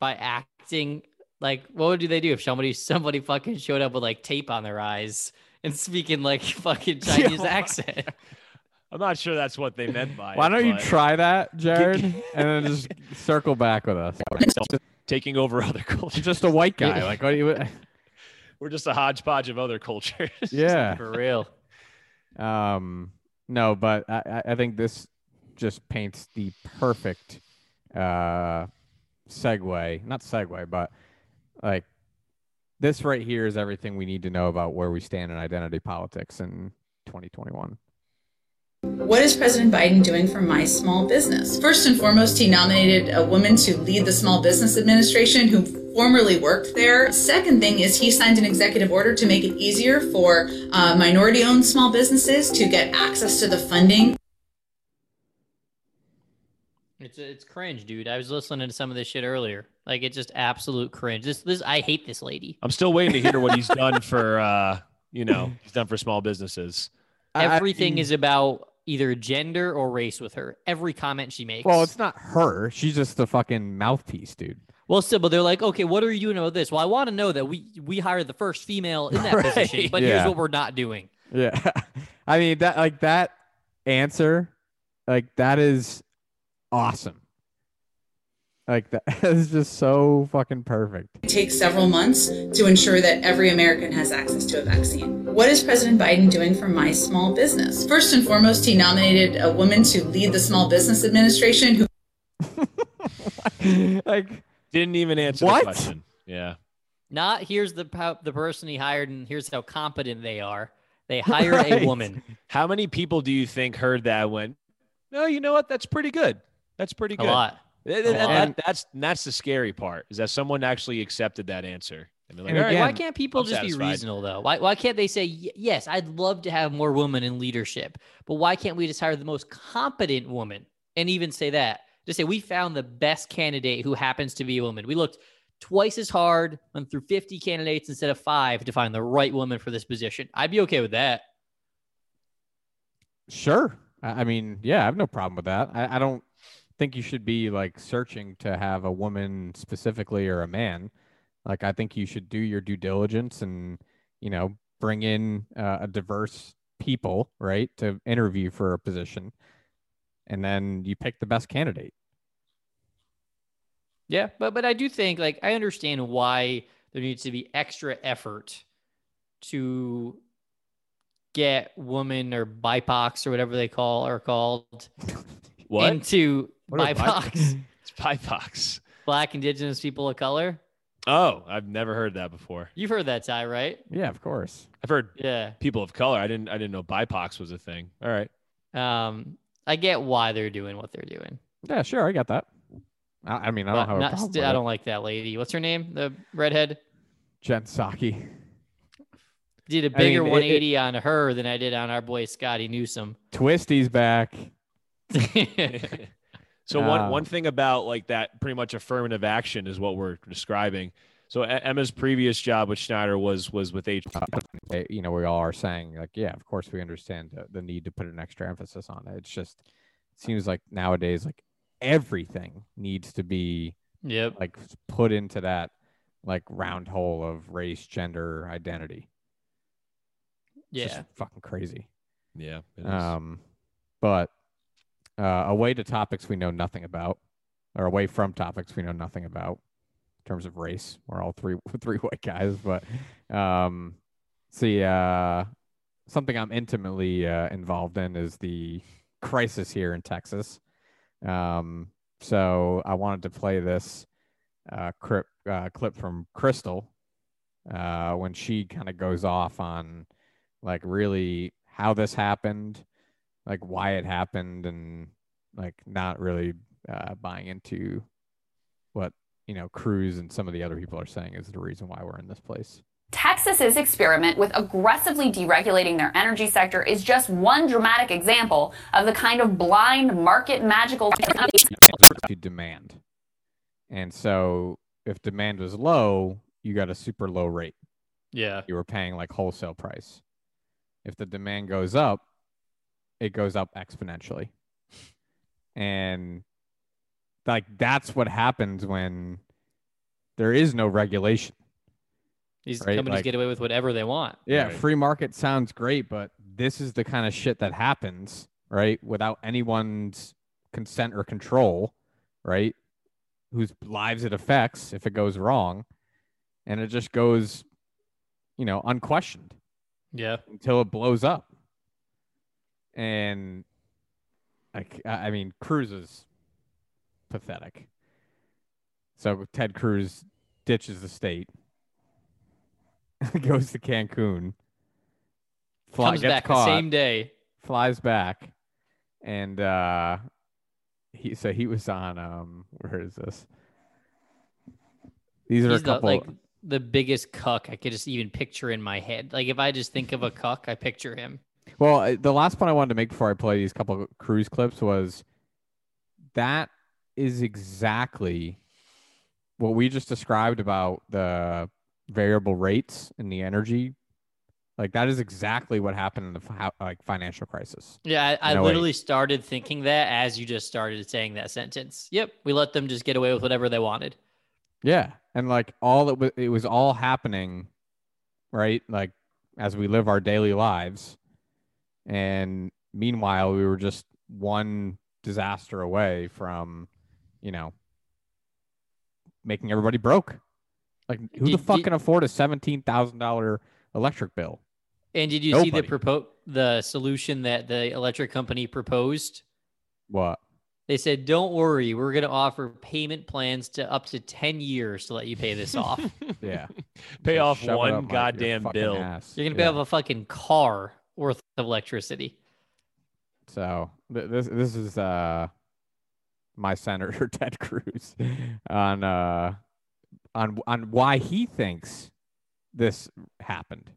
by acting like, what would they do if somebody fucking showed up with tape on their eyes and speaking fucking Chinese accent? I'm not sure that's what they meant by it. Why don't you try that, Jared, and then just circle back with us? Taking over other cultures. Just a white guy. What do you? We're just a hodgepodge of other cultures. Yeah, for real. No, but I think this just paints the perfect segue. Not segue, but this right here is everything we need to know about where we stand in identity politics in 2021. What is President Biden doing for my small business? First and foremost, he nominated a woman to lead the Small Business Administration who formerly worked there. Second thing is he signed an executive order to make it easier for minority-owned small businesses to get access to the funding. It's cringe, dude. I was listening to some of this shit earlier. It's just absolute cringe. This I hate this lady. I'm still waiting to hear what he's done for he's done for small businesses. Everything is about either gender or race with her. Every comment she makes. Well, it's not her. She's just the fucking mouthpiece, dude. Well, still, but they're like, okay, what are you know this? Well, I want to know that we hired the first female in that position, but here's what we're not doing. Yeah. I mean, that that answer, that is awesome. That is just so fucking perfect. It takes several months to ensure that every American has access to a vaccine. What is President Biden doing for my small business? First and foremost, he nominated a woman to lead the Small Business Administration who didn't even answer the question. Yeah. Not here's the person he hired and here's how competent they are. They hired a woman. How many people do you think heard that and went, no, you know what? That's pretty good. That's pretty good. A lot. That's the scary part, is that someone actually accepted that answer. And again, why can't people just be reasonable, though? Why can't they say, yes, I'd love to have more women in leadership, but why can't we just hire the most competent woman and even say that? Just say, we found the best candidate who happens to be a woman. We looked twice as hard, went through 50 candidates instead of 5 to find the right woman for this position. I'd be okay with that. Sure. I mean, yeah, I have no problem with that. I don't think you should be searching to have a woman specifically or a man. I think you should do your due diligence and, bring in a diverse people, right, to interview for a position. And then you pick the best candidate. Yeah, but I do think, I understand why there needs to be extra effort to get women or BIPOCs or whatever they are called what? Into what BIPOCs. It's BIPOCs. Black, Indigenous, people of color. Oh, I've never heard that before. You've heard that, Ty, right? Yeah, of course. I've heard people of color. I didn't know BIPOCs was a thing. All right. I get why they're doing what they're doing. Yeah, sure. I got that. I mean, I don't have a problem with it. I don't like that lady. What's her name? The redhead? Jen Psaki. Did a bigger 180 on her than I did on our boy Scotty Newsom. Twisty's back. So one thing about that pretty much affirmative action is what we're describing. So Emma's previous job with Schneider was with AT&T. We all are saying yeah, of course we understand the need to put an extra emphasis on it. It's just it seems like nowadays everything needs to be put into that round hole of race, gender, identity. Yeah. It's just fucking crazy. Yeah. It is. But away to topics we know nothing about, or away from topics we know nothing about in terms of race. We're all three white guys, but something I'm intimately involved in is the crisis here in Texas. So I wanted to play this clip from Crystal when she kind of goes off on really how this happened, why it happened, and like not really buying into what, you know, Cruz and some of the other people are saying is the reason why we're in this place. Texas's experiment with aggressively deregulating their energy sector is just one dramatic example of the kind of blind market magical to demand. And so if demand was low, you got a super low rate. Yeah. You were paying like wholesale price. If the demand goes up, it goes up exponentially. And like, that's what happens when there is no regulation. These companies like, get away with whatever they want. Yeah. Right. Free market sounds great, but this is the kind of shit that happens, right? Without anyone's consent or control, right? Whose lives it affects if it goes wrong. And it just goes, you know, unquestioned. Yeah. Until it blows up. And I mean, Cruz is pathetic. So Ted Cruz ditches the state, goes to Cancun, gets caught, the same day, flies back, and he was on where is this? These are the biggest cuck I could just even picture in my head. Like if I just think of a cuck, I picture him. Well, the last point I wanted to make before I play these couple of Cruz clips was that is exactly what we just described about the variable rates and the energy. Like that is exactly what happened in the financial crisis. Yeah, I literally started thinking that as you just started saying that sentence. Yep, we let them just get away with whatever they wanted. Yeah, and like it was all happening, right? Like as we live our daily lives. And meanwhile, we were just one disaster away from, you know, making everybody broke. Like, who the fuck can afford a $17,000 electric bill? And did you see the solution that the electric company proposed? What? They said, don't worry, we're going to offer payment plans to up to 10 years to let you pay this off. Yeah. Pay off one goddamn bill. Ass. You're going to pay off a fucking car worth of electricity. So this is my senator Ted Cruz on why he thinks this happened.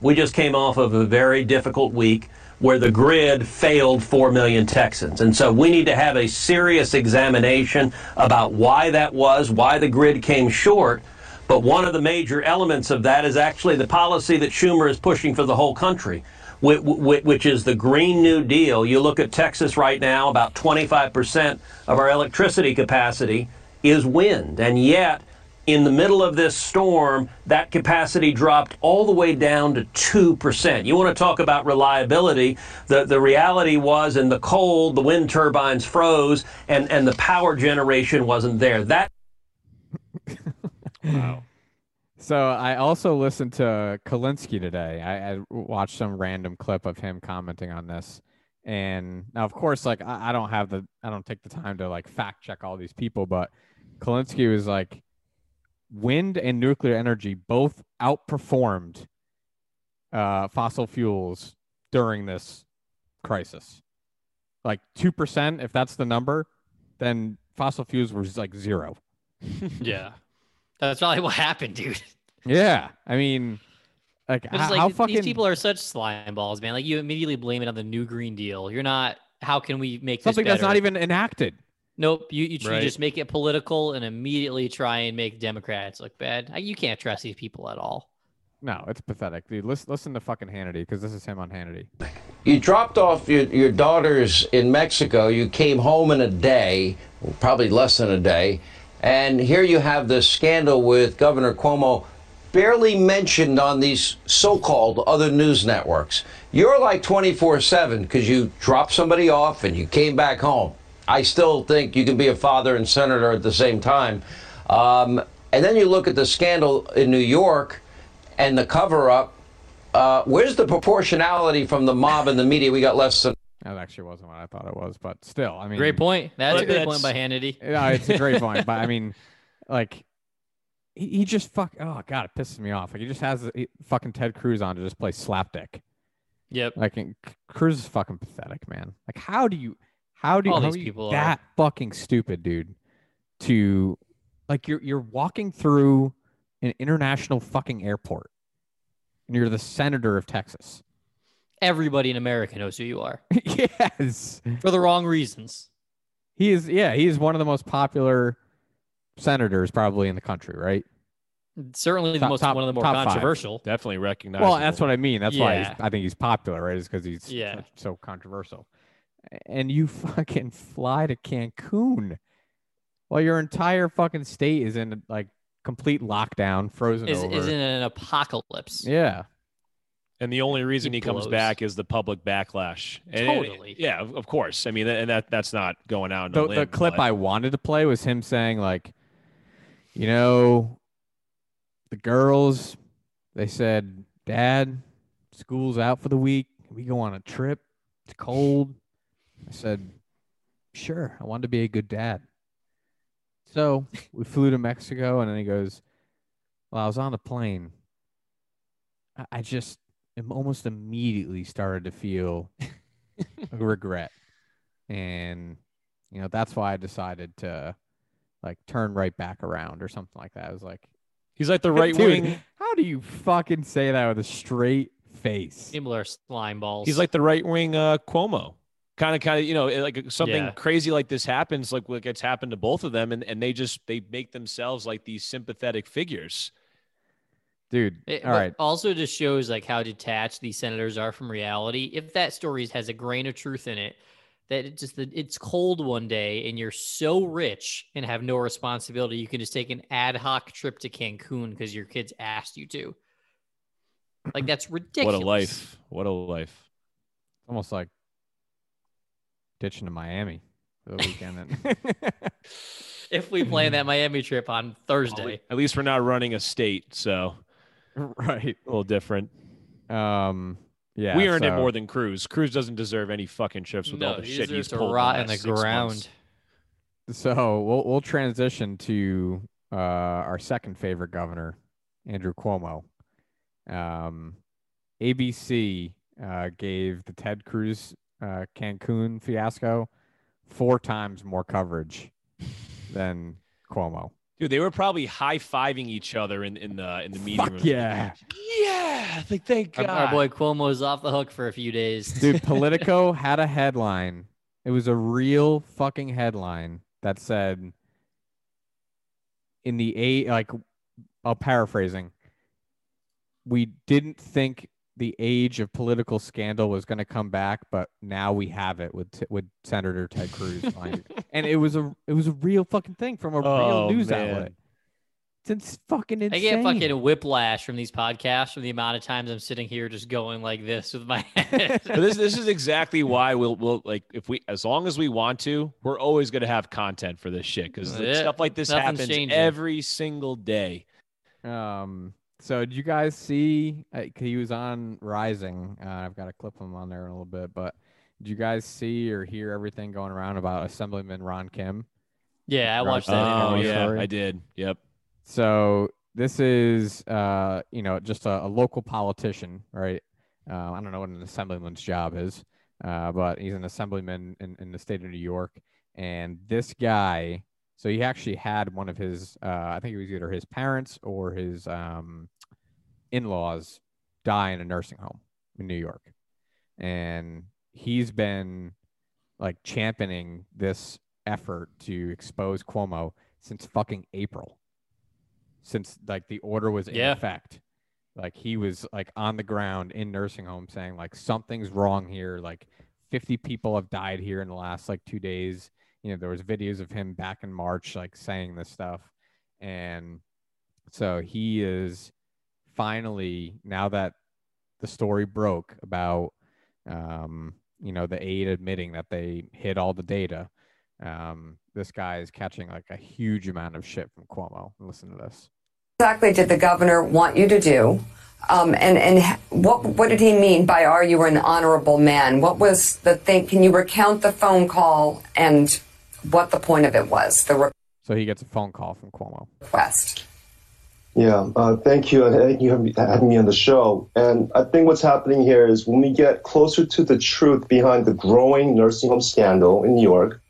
We just came off of a very difficult week where the grid failed 4 million Texans. And so we need to have a serious examination about why that was, why the grid came short. But one of the major elements of that is actually the policy that Schumer is pushing for the whole country, which is the Green New Deal. You look at Texas right now, about 25% of our electricity capacity is wind. And yet, in the middle of this storm, that capacity dropped all the way down to 2%. You want to talk about reliability. The reality was in the cold, the wind turbines froze, and the power generation wasn't there. That. Wow. So I also listened to Kalinske today. I watched some random clip of him commenting on this. And now, of course, like I don't take the time to like fact check all these people, but Kalinske was like, wind and nuclear energy both outperformed fossil fuels during this crisis. Like 2%, if that's the number, then fossil fuels were just like zero. Yeah. That's probably what happened, dude. Yeah. I mean, like how fucking... These people are such slime balls, man. Like, you immediately blame it on the new Green Deal. You're not... How can we make something this better? That's not even enacted? Nope. You just make it political and immediately try and make Democrats look bad. You can't trust these people at all. No, it's pathetic. Dude, listen to fucking Hannity, because this is him on Hannity. You dropped off your daughters in Mexico. You came home in a day, probably less than a day, and here you have this scandal with Governor Cuomo, barely mentioned on these so-called other news networks. You're like 24/7 because you dropped somebody off and you came back home. I still think you can be a father and senator at the same time. And then you look at the scandal in New York and the cover-up. Where's the proportionality from the mob and the media? We got less than... That actually wasn't what I thought it was, but still, I mean... Great point. That's a great point by Hannity. No, it's a great point, but I mean, like, he just oh, God, it pisses me off. Like, he just has fucking Ted Cruz on to just play slapdick. Yep. Like, Cruz is fucking pathetic, man. Like, How are you that fucking stupid, dude? To like you're walking through an international fucking airport and you're the senator of Texas. Everybody in America knows who you are. Yes. For the wrong reasons. He is one of the most popular senators probably in the country, right? Certainly one of the more controversial. Five. Definitely recognized. Well, that's what I mean. That's why I think he's popular, right? Is because he's so controversial. And you fucking fly to Cancun while your entire fucking state is in like complete lockdown, frozen over. Is in an apocalypse. Yeah. And the only reason he comes back is the public backlash. Totally. Of course. I mean, and that's not going out. The clip I wanted to play was him saying like, you know, the girls, they said, Dad, school's out for the week. We go on a trip. It's cold. I said, sure. I wanted to be a good dad. So we flew to Mexico, and then he goes, well, I was on a plane. I just almost immediately started to feel regret. And, you know, that's why I decided to, like, turn right back around or something like that. I was like. He's like the right wing. How do you fucking say that with a straight face? People are slime balls. He's like the right wing Cuomo. Kind of, you know, like something crazy like this happens, like it's happened to both of them, and they make themselves like these sympathetic figures. Dude, all right. Also just shows like how detached these senators are from reality. If that story has a grain of truth in it, that it's cold one day and you're so rich and have no responsibility, you can just take an ad hoc trip to Cancun because your kids asked you to. Like, that's ridiculous. What a life. Almost like ditching to Miami for the weekend. If we plan that Miami trip on Thursday. Well, at least we're not running a state, so. Right. A little different. We earned it more than Cruz. Cruz doesn't deserve any fucking trips with all the shit he's pulled. Rot in the ground. Months. So we'll transition to our second favorite governor, Andrew Cuomo. ABC gave the Ted Cruz Cancun fiasco 4 times more coverage than Cuomo. Dude, they were probably high-fiving each other in the meeting room. Yeah. Like, thank God. Our boy Cuomo's off the hook for a few days. Dude, Politico had a headline. It was a real fucking headline that said, I'll paraphrasing. We didn't think the age of political scandal was going to come back, but now we have it with Senator Ted Cruz. And it was a real fucking thing from a real news outlet. It's fucking insane. I get fucking whiplash from these podcasts from the amount of times I'm sitting here just going like this with my head. This is exactly why we'll like, if we, as long as we want to, we're always going to have content for this shit, because stuff like this happens every single day. So did you guys see, he was on Rising. I've got a clip of him on there in a little bit, but did you guys see or hear everything going around about Assemblyman Ron Kim? Yeah, I watched that. Oh, yeah, story? I did. Yep. So this is, you know, just a local politician, right? I don't know what an assemblyman's job is, but he's an assemblyman in the state of New York. And this guy... So he actually had one of his, I think it was either his parents or his in-laws die in a nursing home in New York. And he's been like championing this effort to expose Cuomo since fucking April. Since like the order was in effect. Like he was like on the ground in nursing homes saying like something's wrong here. Like 50 people have died here in the last like 2 days. You know, there was videos of him back in March, like saying this stuff. And so he is finally, now that the story broke about, you know, the aide admitting that they hid all the data. This guy is catching like a huge amount of shit from Cuomo. Listen to this. Exactly. Did the governor want you to do? And what did he mean by, are you an honorable man? What was the thing? Can you recount the phone call and what the point of it was? So he gets a phone call from Cuomo. Request. Yeah, thank you. And thank you for having me on the show. And I think what's happening here is when we get closer to the truth behind the growing nursing home scandal in New York,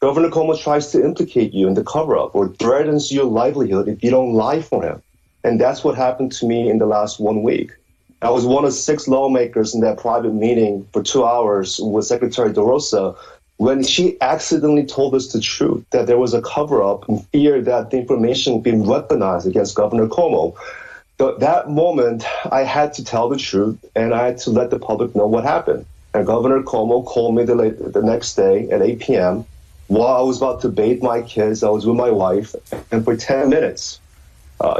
Governor Cuomo tries to implicate you in the cover-up or threatens your livelihood if you don't lie for him. And that's what happened to me in the last 1 week. I was one of 6 lawmakers in that private meeting for 2 hours with Secretary DeRosa when she accidentally told us the truth, that there was a cover-up and fear that the information had been weaponized against Governor Cuomo. That moment, I had to tell the truth, and I had to let the public know what happened. And Governor Cuomo called me the next day at 8 p.m. while I was about to bathe my kids. I was with my wife, and for 10 minutes,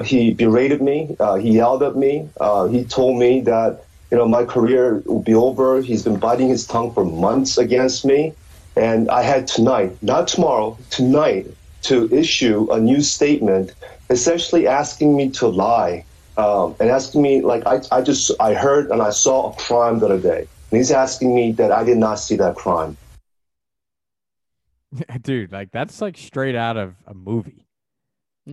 he berated me, he yelled at me, he told me that, you know, my career will be over. He's been biting his tongue for months against me. And I had tonight, not tomorrow, tonight, to issue a new statement, essentially asking me to lie and asking me, like, I heard and I saw a crime the other day. And he's asking me that I did not see that crime. Dude, like, that's like straight out of a movie.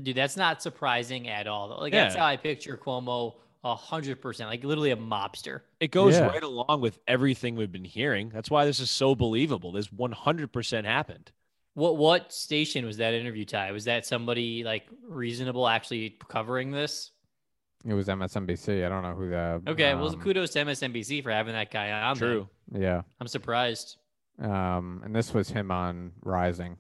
Dude, that's not surprising at all. Like, yeah. That's how I picture Cuomo. 100%, like literally a mobster. It goes right along with everything we've been hearing. That's why this is so believable. This 100% happened. What station was that interview, Ty? Was that somebody like reasonable actually covering this? It was MSNBC. I don't know who that. Okay, well, kudos to MSNBC for having that guy on. True. There. Yeah. I'm surprised. And this was him on Rising.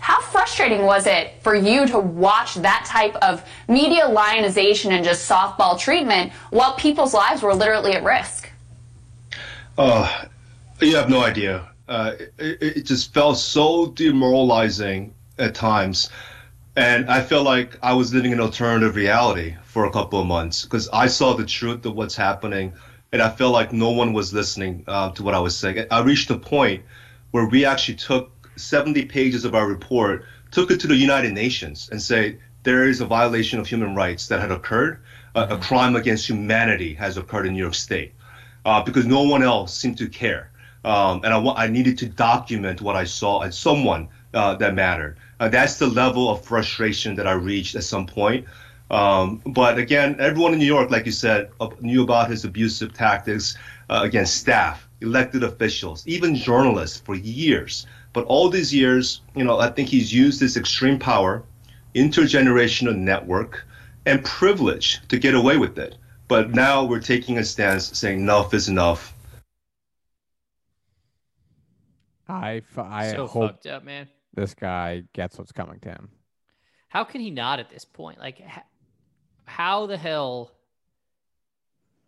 How frustrating was it for you to watch that type of media lionization and just softball treatment while people's lives were literally at risk? You have no idea. It just felt so demoralizing at times. And I felt like I was living in alternative reality for a couple of months because I saw the truth of what's happening. And I felt like no one was listening to what I was saying. I reached a point where we actually took 70 pages of our report, took it to the United Nations and say, there is a violation of human rights that had occurred. A crime against humanity has occurred in New York State because no one else seemed to care. And I needed to document what I saw as someone that mattered. That's the level of frustration that I reached at some point. But again, everyone in New York, like you said, knew about his abusive tactics against staff, elected officials, even journalists for years. But all these years, you know, I think he's used this extreme power, intergenerational network, and privilege to get away with it. But now we're taking a stance saying enough is enough. I so hope fucked up, man. This guy gets what's coming to him. How can he not at this point? Like, how the hell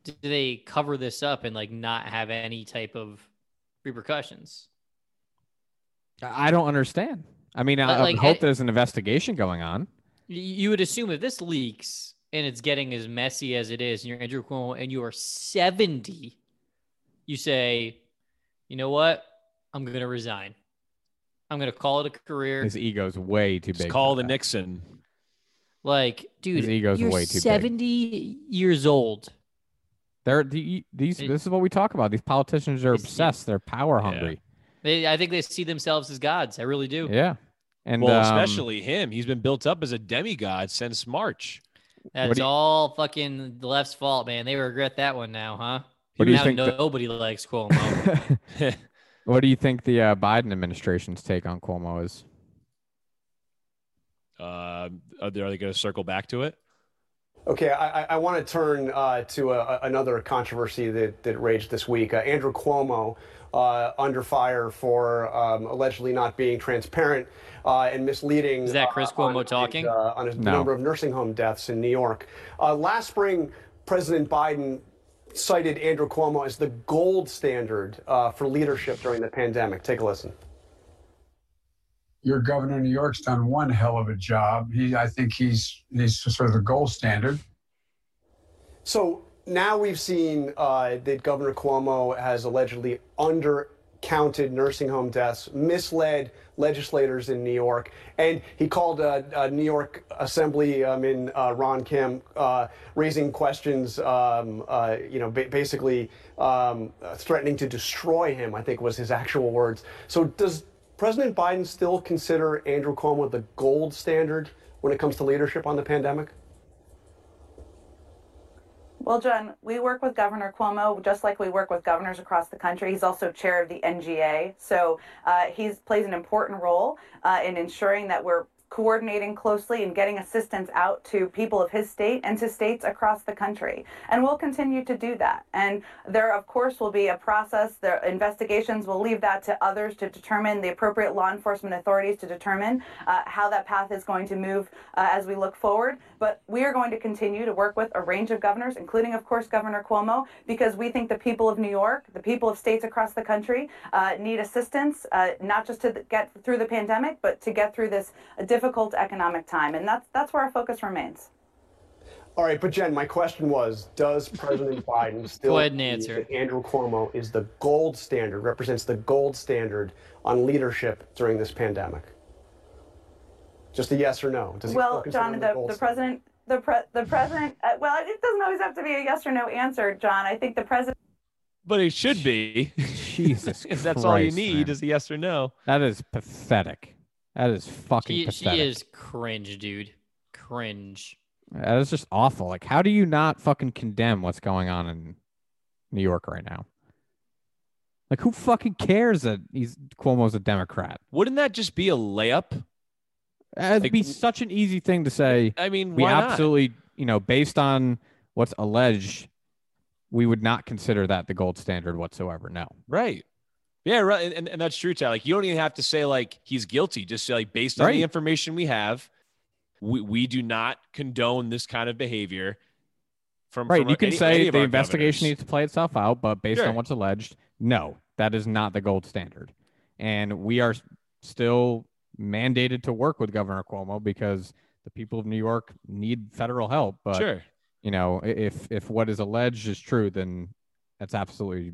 do they cover this up and, like, not have any type of repercussions? I don't understand. I mean, I hope there's an investigation going on. You would assume if this leaks and it's getting as messy as it is, and you're Andrew Cuomo and you are 70, you say, you know what? I'm going to resign. I'm going to call it a career. His ego's way too big. Call the Nixon. Like, dude, his ego's way too big. 70 years old. This is what we talk about. These politicians are obsessed. They're power hungry. Yeah. I think they see themselves as gods. I really do. Yeah. And well, especially him. He's been built up as a demigod since March. That's all fucking the left's fault, man. They regret that one now, huh? What do you think nobody likes Cuomo. What do you think the Biden administration's take on Cuomo is? Are they going to circle back to it? Okay, I want to turn to another controversy that raged this week. Andrew Cuomo under fire for allegedly not being transparent and misleading. Is that Chris Cuomo talking? On the number of nursing home deaths in New York. Last spring, President Biden cited Andrew Cuomo as the gold standard for leadership during the pandemic. Take a listen. Your governor of New York's done one hell of a job. I think he's sort of the gold standard. So now we've seen that Governor Cuomo has allegedly undercounted nursing home deaths, misled legislators in New York, and he called New York Assemblyman Ron Kim, raising questions, basically threatening to destroy him, I think was his actual words. So does President Biden still consider Andrew Cuomo the gold standard when it comes to leadership on the pandemic? Well, John, we work with Governor Cuomo just like we work with governors across the country. He's also chair of the NGA, so he plays an important role in ensuring that we're coordinating closely and getting assistance out to people of his state and to states across the country. And we'll continue to do that. And there, of course, will be a process. The investigations will leave that to others to determine, the appropriate law enforcement authorities to determine how that path is going to move as we look forward. But we are going to continue to work with a range of governors, including, of course, Governor Cuomo, because we think the people of New York, the people of states across the country need assistance, not just to get through the pandemic, but to get through this difficult economic time, and that's where our focus remains. All right, but Jen, my question was, does President Biden still believe that Andrew Cuomo is the gold standard, represents the gold standard on leadership during this pandemic? Just a yes or no. Does he well, it doesn't always have to be a yes or no answer, John. I think the president. But it should be. Jesus, if that's all you need, man, is a yes or no. That is pathetic. That is fucking pathetic. She is cringe, dude. Cringe. That is just awful. Like, how do you not fucking condemn what's going on in New York right now? Like, who fucking cares that Cuomo's a Democrat? Wouldn't that just be a layup? It'd be such an easy thing to say. I mean, we absolutely, you know, based on what's alleged, we would not consider that the gold standard whatsoever. No. Right. Yeah, right, and that's true, Ty. Like, you don't even have to say like he's guilty. Just say, like, based on the information we have, we do not condone this kind of behavior. You can say the investigation needs to play itself out, but based on what's alleged, no, that is not the gold standard. And we are still mandated to work with Governor Cuomo because the people of New York need federal help. But you know, if what is alleged is true, then that's absolutely,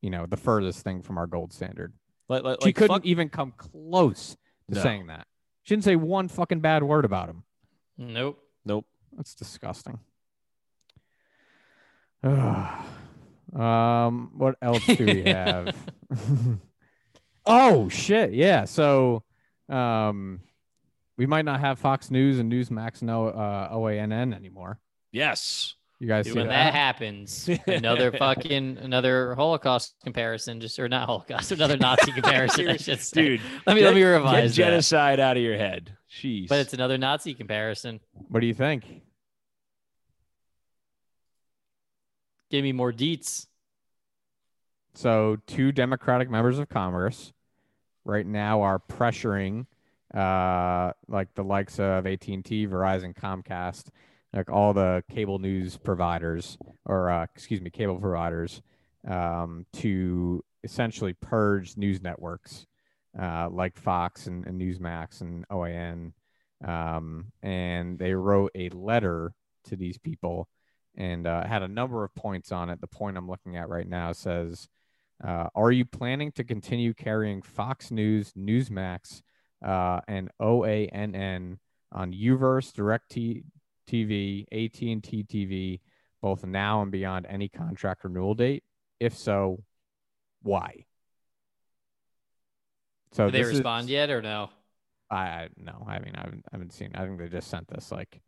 you know, the furthest thing from our gold standard. Like, she couldn't even come close to saying that. She didn't say one fucking bad word about him. Nope. Nope. That's disgusting. What else do we have? Oh, shit. Yeah. So we might not have Fox News and Newsmax, no OANN anymore. Yes. You guys see when that happens, another Holocaust comparison, or not Holocaust, another Nazi comparison. Dude, let me revise that. Genocide out of your head. Jeez. But it's another Nazi comparison. What do you think? Give me more deets. So two Democratic members of Congress right now are pressuring like the likes of AT&T, Verizon, Comcast, like all the cable news providers, or cable providers, to essentially purge news networks like Fox and Newsmax and OAN. And they wrote a letter to these people and had a number of points on it. The point I'm looking at right now says, are you planning to continue carrying Fox News, Newsmax, and OANN on Uverse, DirecTV, AT&T TV, both now and beyond any contract renewal date? If so, why? So did they respond yet or no? No. I mean, I haven't seen. I think they just sent this like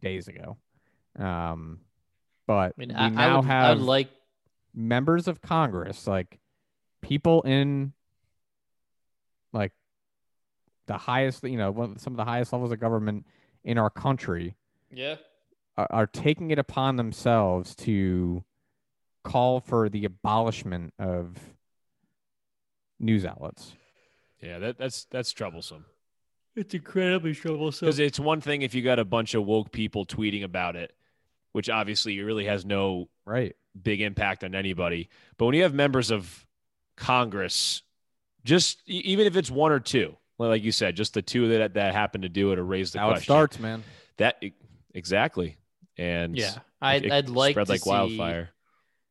days ago. But I mean, I would like members of Congress, like people in like the highest, you know, some of the highest levels of government in our country, are taking it upon themselves to call for the abolishment of news outlets. Yeah, that's troublesome. It's incredibly troublesome. Because it's one thing if you got a bunch of woke people tweeting about it, which obviously really has no big impact on anybody. But when you have members of Congress, just even if it's one or two, like you said, just the two that happened to do it or raise the question. How it starts, man. Exactly. And yeah, I'd like spread to like wildfire.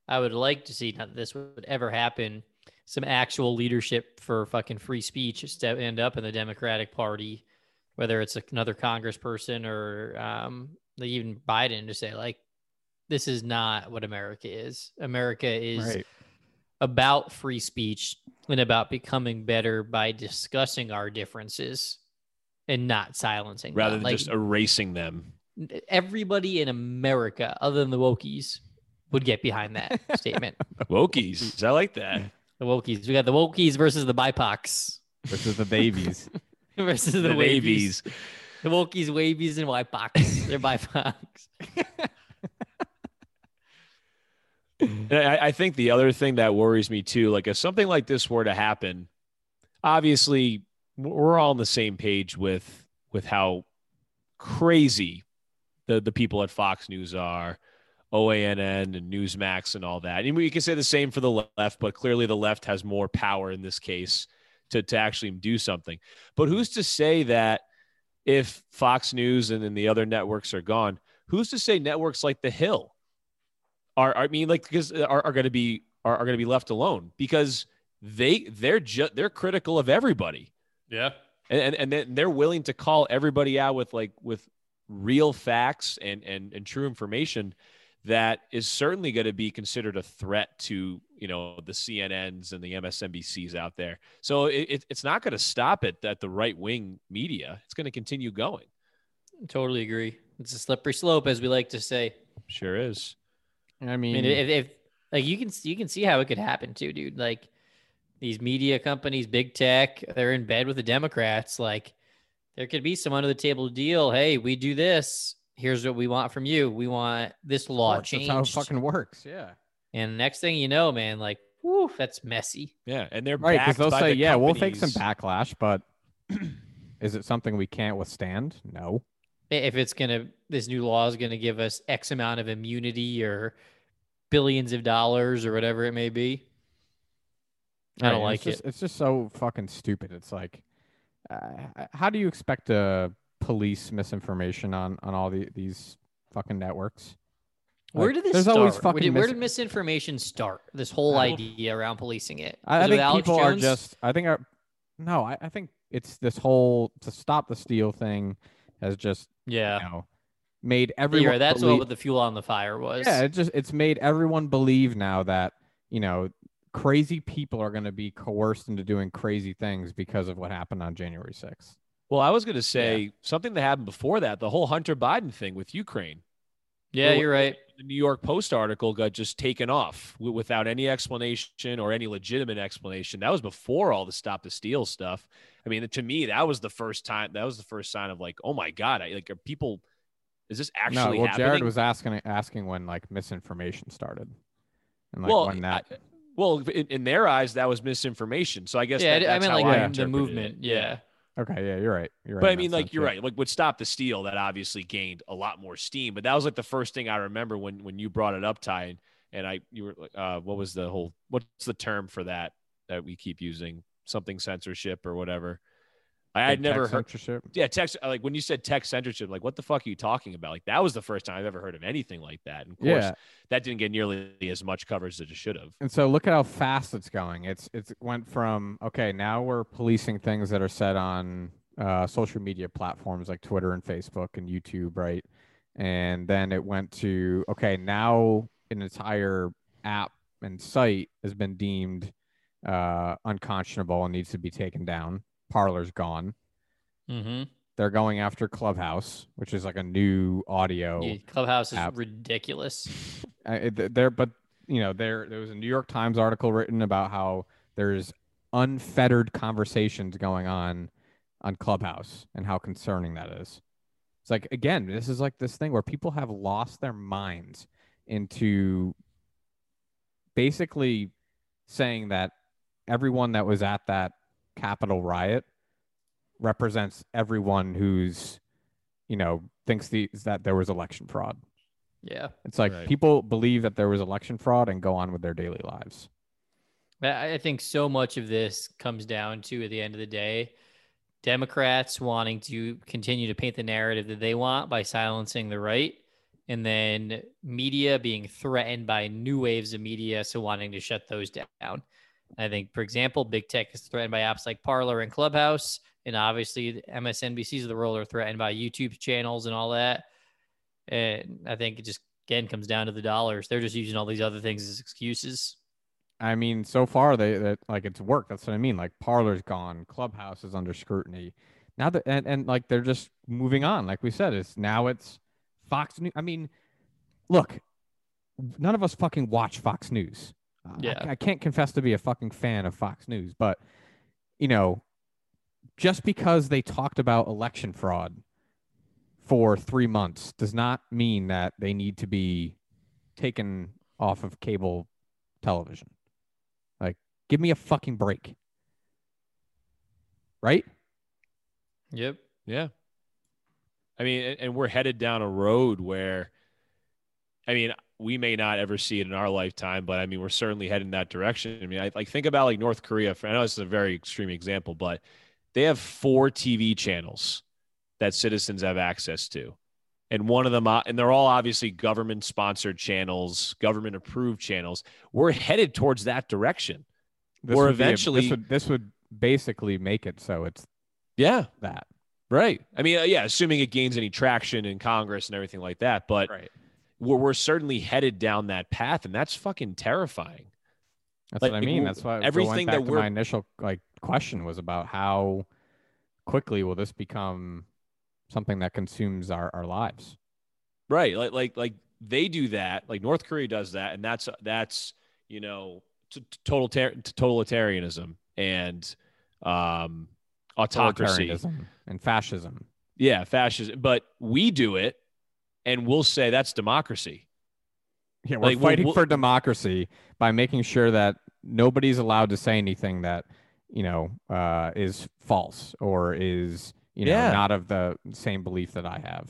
I would like to see, not that this would ever happen, some actual leadership for fucking free speech end up in the Democratic Party, whether it's another congressperson or even Biden, to say like, this is not what America is. America is about free speech and about becoming better by discussing our differences and not silencing them, rather than just erasing them. everybody in America other than the wokies would get behind that statement. Wokies. I like that. The wokies. We got the wokies versus the BIPOCs. Versus the babies. Versus the wavies. The wokies, wavies, and YPOCs. They're BIPOCs. I think the other thing that worries me too, like if something like this were to happen, obviously we're all on the same page with how crazy the people at Fox News are, OANN and Newsmax and all that. And we can say the same for the left, but clearly the left has more power in this case to actually do something. But who's to say that if Fox News and then the other networks are gone, who's to say networks like The Hill are going to be left alone because they're critical of everybody. Yeah. And they're willing to call everybody out with real facts and true information that is certainly going to be considered a threat to, the CNNs and the MSNBCs out there. So it's not going to stop at the right wing media. It's going to continue going. Totally agree. It's a slippery slope, as we like to say. Sure is. I mean if like you can see how it could happen too, dude. Like these media companies, big tech, they're in bed with the Democrats. Like there could be some under the table deal. Hey, we do this. Here's what we want from you. We want this law changed. That's how it fucking works. Yeah. And next thing you know, man, like, whoo, that's messy. Yeah. And they're right, because they'll say, yeah, companies. We'll take some backlash, but is it something we can't withstand? No. If it's going to, this new law is going to give us X amount of immunity or billions of dollars or whatever it may be. I don't like it. It's just so fucking stupid. It's like, how do you expect to police misinformation on all these fucking networks? Where did this start? Where did misinformation start? This whole idea around policing it. I think people are just, I think it's this whole to stop the steal thing has just, made everyone believe. That's what the fuel on the fire was. Yeah, it's made everyone believe now that, crazy people are going to be coerced into doing crazy things because of what happened on January 6th. Well, I was going to say something that happened before that, the whole Hunter Biden thing with Ukraine. Yeah, you're right. The New York Post article got just taken off without any explanation or any legitimate explanation. That was before all the stop the steal stuff. I mean, to me, that was the first time. That was the first sign of like, oh my God, are people, is this actually happening? Jared was asking when like misinformation started. And like when that. Well, in their eyes, that was misinformation. So I guess the movement. Yeah. Okay. Yeah, you're right. But I mean, like, you're right. Like with Stop the Steal, that obviously gained a lot more steam. But that was like the first thing I remember when you brought it up, Ty, and you were like, what's the term for that we keep using? Something censorship or whatever. I'd never heard censorship. Yeah, text. Like when you said tech censorship, like what the fuck are you talking about? Like that was the first time I've ever heard of anything like that. And of course, that didn't get nearly as much coverage as it should have. And so look at how fast it's going. It went from okay, now we're policing things that are said on social media platforms like Twitter and Facebook and YouTube, right? And then it went to okay, now an entire app and site has been deemed unconscionable and needs to be taken down. Parler's gone. Mm-hmm. They're going after Clubhouse, which is like a new audio. Yeah, Clubhouse app. Is ridiculous. There was a New York Times article written about how there's unfettered conversations going on Clubhouse and how concerning that is. It's like again, this is like this thing where people have lost their minds into basically saying that everyone that was at that Capitol riot represents everyone who's thinks that there was election fraud. Yeah, it's like right. People believe that there was election fraud and go on with their daily lives. I think so much of this comes down to at the end of the day Democrats wanting to continue to paint the narrative that they want by silencing the right, and then media being threatened by new waves of media, so wanting to shut those down. I think, for example, big tech is threatened by apps like Parler and Clubhouse, and obviously MSNBCs of the world are threatened by YouTube channels and all that. And I think it just, again, comes down to the dollars. They're just using all these other things as excuses. I mean, so far, it's worked. That's what I mean. Like, Parler's gone. Clubhouse is under scrutiny. Now that, and like, they're just moving on. Like we said, it's Fox News. I mean, look, none of us fucking watch Fox News. Yeah. I can't confess to be a fucking fan of Fox News, but, you know, just because they talked about election fraud for 3 months does not mean that they need to be taken off of cable television. Like, give me a fucking break. Right? Yep. Yeah. I mean, and we're headed down a road where, I mean, we may not ever see it in our lifetime, but I mean, we're certainly heading that direction. I mean, I like think about like North Korea. I know this is a very extreme example, but they have 4 TV channels that citizens have access to. And one of them, and they're all obviously government sponsored channels, government approved channels. We're headed towards that direction. We're eventually, this would basically make it. So it's that. Right. I mean, yeah, assuming it gains any traction in Congress and everything like that. But right. We're certainly headed down that path, and that's fucking terrifying. That's like, what I mean. That's why everything that my initial like question was about how quickly will this become something that consumes our lives. Right. Like they do that. Like North Korea does that, and that's you know, totalitarianism and autocracy and fascism. Yeah, fascism. But we do it. And we'll say that's democracy. Yeah, we're like, fighting for democracy by making sure that nobody's allowed to say anything that, you know, is false or is, you know, not of the same belief that I have.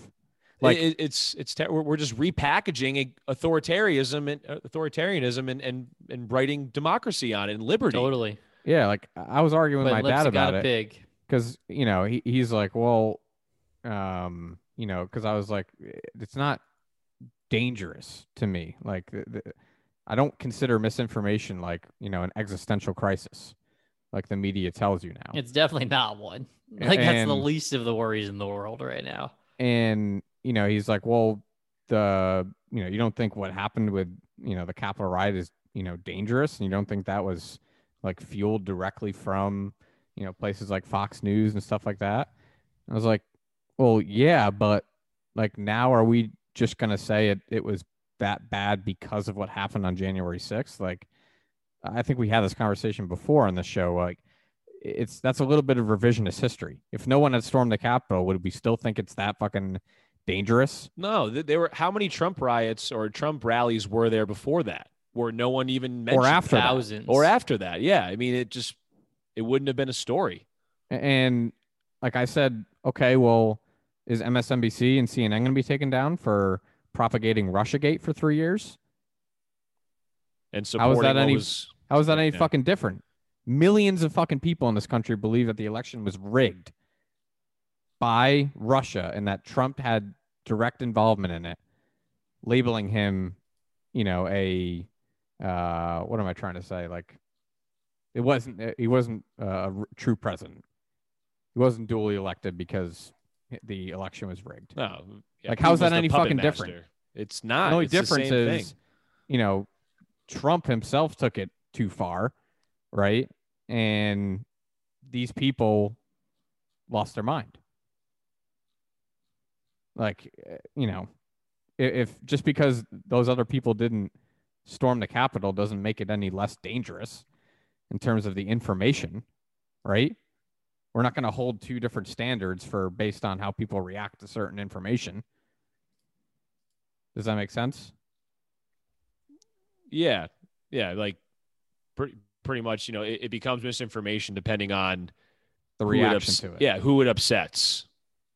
Like we're just repackaging authoritarianism and writing democracy on it and liberty. Totally. Yeah, like I was arguing with my dad about it because, you know, he's like, well, you know, because I was like, it's not dangerous to me. Like, I don't consider misinformation like, you know, an existential crisis, like the media tells you now. It's definitely not one. Like, that's the least of the worries in the world right now. And, you know, he's like, well, you know, you don't think what happened with, you know, the Capitol riot is, you know, dangerous, and you don't think that was like fueled directly from, you know, places like Fox News and stuff like that. I was like, well, yeah, but like now are we just going to say it was that bad because of what happened on January 6th? Like, I think we had this conversation before on the show. Like, that's a little bit of revisionist history. If no one had stormed the Capitol, would we still think it's that fucking dangerous? No, there were how many Trump riots or Trump rallies were there before that where no one even mentioned thousands? Or after that. Yeah. I mean, it wouldn't have been a story. And like I said, okay, well, is MSNBC and CNN going to be taken down for propagating Russiagate for 3 years? And supporting how is that any fucking different? Millions of fucking people in this country believe that the election was rigged by Russia and that Trump had direct involvement in it, labeling him, you know, what am I trying to say? Like, he wasn't a true president. He wasn't duly elected because the election was rigged. No. Yeah, like, how's that any fucking different? It's not. The only difference is, you know, Trump himself took it too far, right? And these people lost their mind. Like, you know, if just because those other people didn't storm the Capitol doesn't make it any less dangerous in terms of the information, right? We're not going to hold two different standards based on how people react to certain information. Does that make sense? Yeah. Yeah. Like pretty much, you know, it becomes misinformation depending on the reaction to it. Yeah. Who it upsets.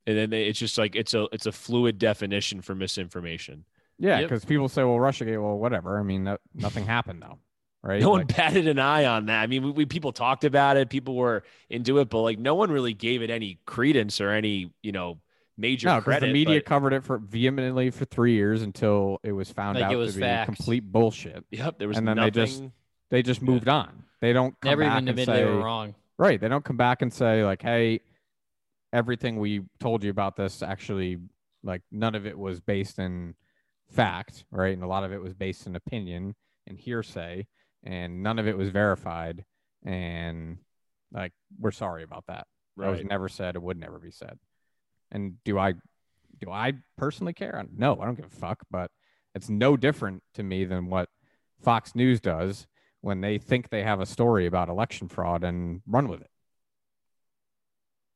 And then it's just like, it's a fluid definition for misinformation. Yeah. Because people say, well, Russiagate, well, whatever. I mean, nothing happened though. Right? No one batted an eye on that. I mean, we people talked about it. People were into it, but like no one really gave it any credence or any, you know, major credit. The media covered it vehemently for 3 years until it was found out to be complete bullshit. Yep, there was nothing. And then they just moved on. They don't come back and say they were wrong. Right? They don't come back and say like, hey, everything we told you about this actually, like, none of it was based in fact, right? And a lot of it was based in opinion and hearsay. And none of it was verified. And like, we're sorry about that. Right. That was never said. It would never be said. And do I Do I personally care? No, I don't give a fuck, but it's no different to me than what Fox News does when they think they have a story about election fraud and run with it.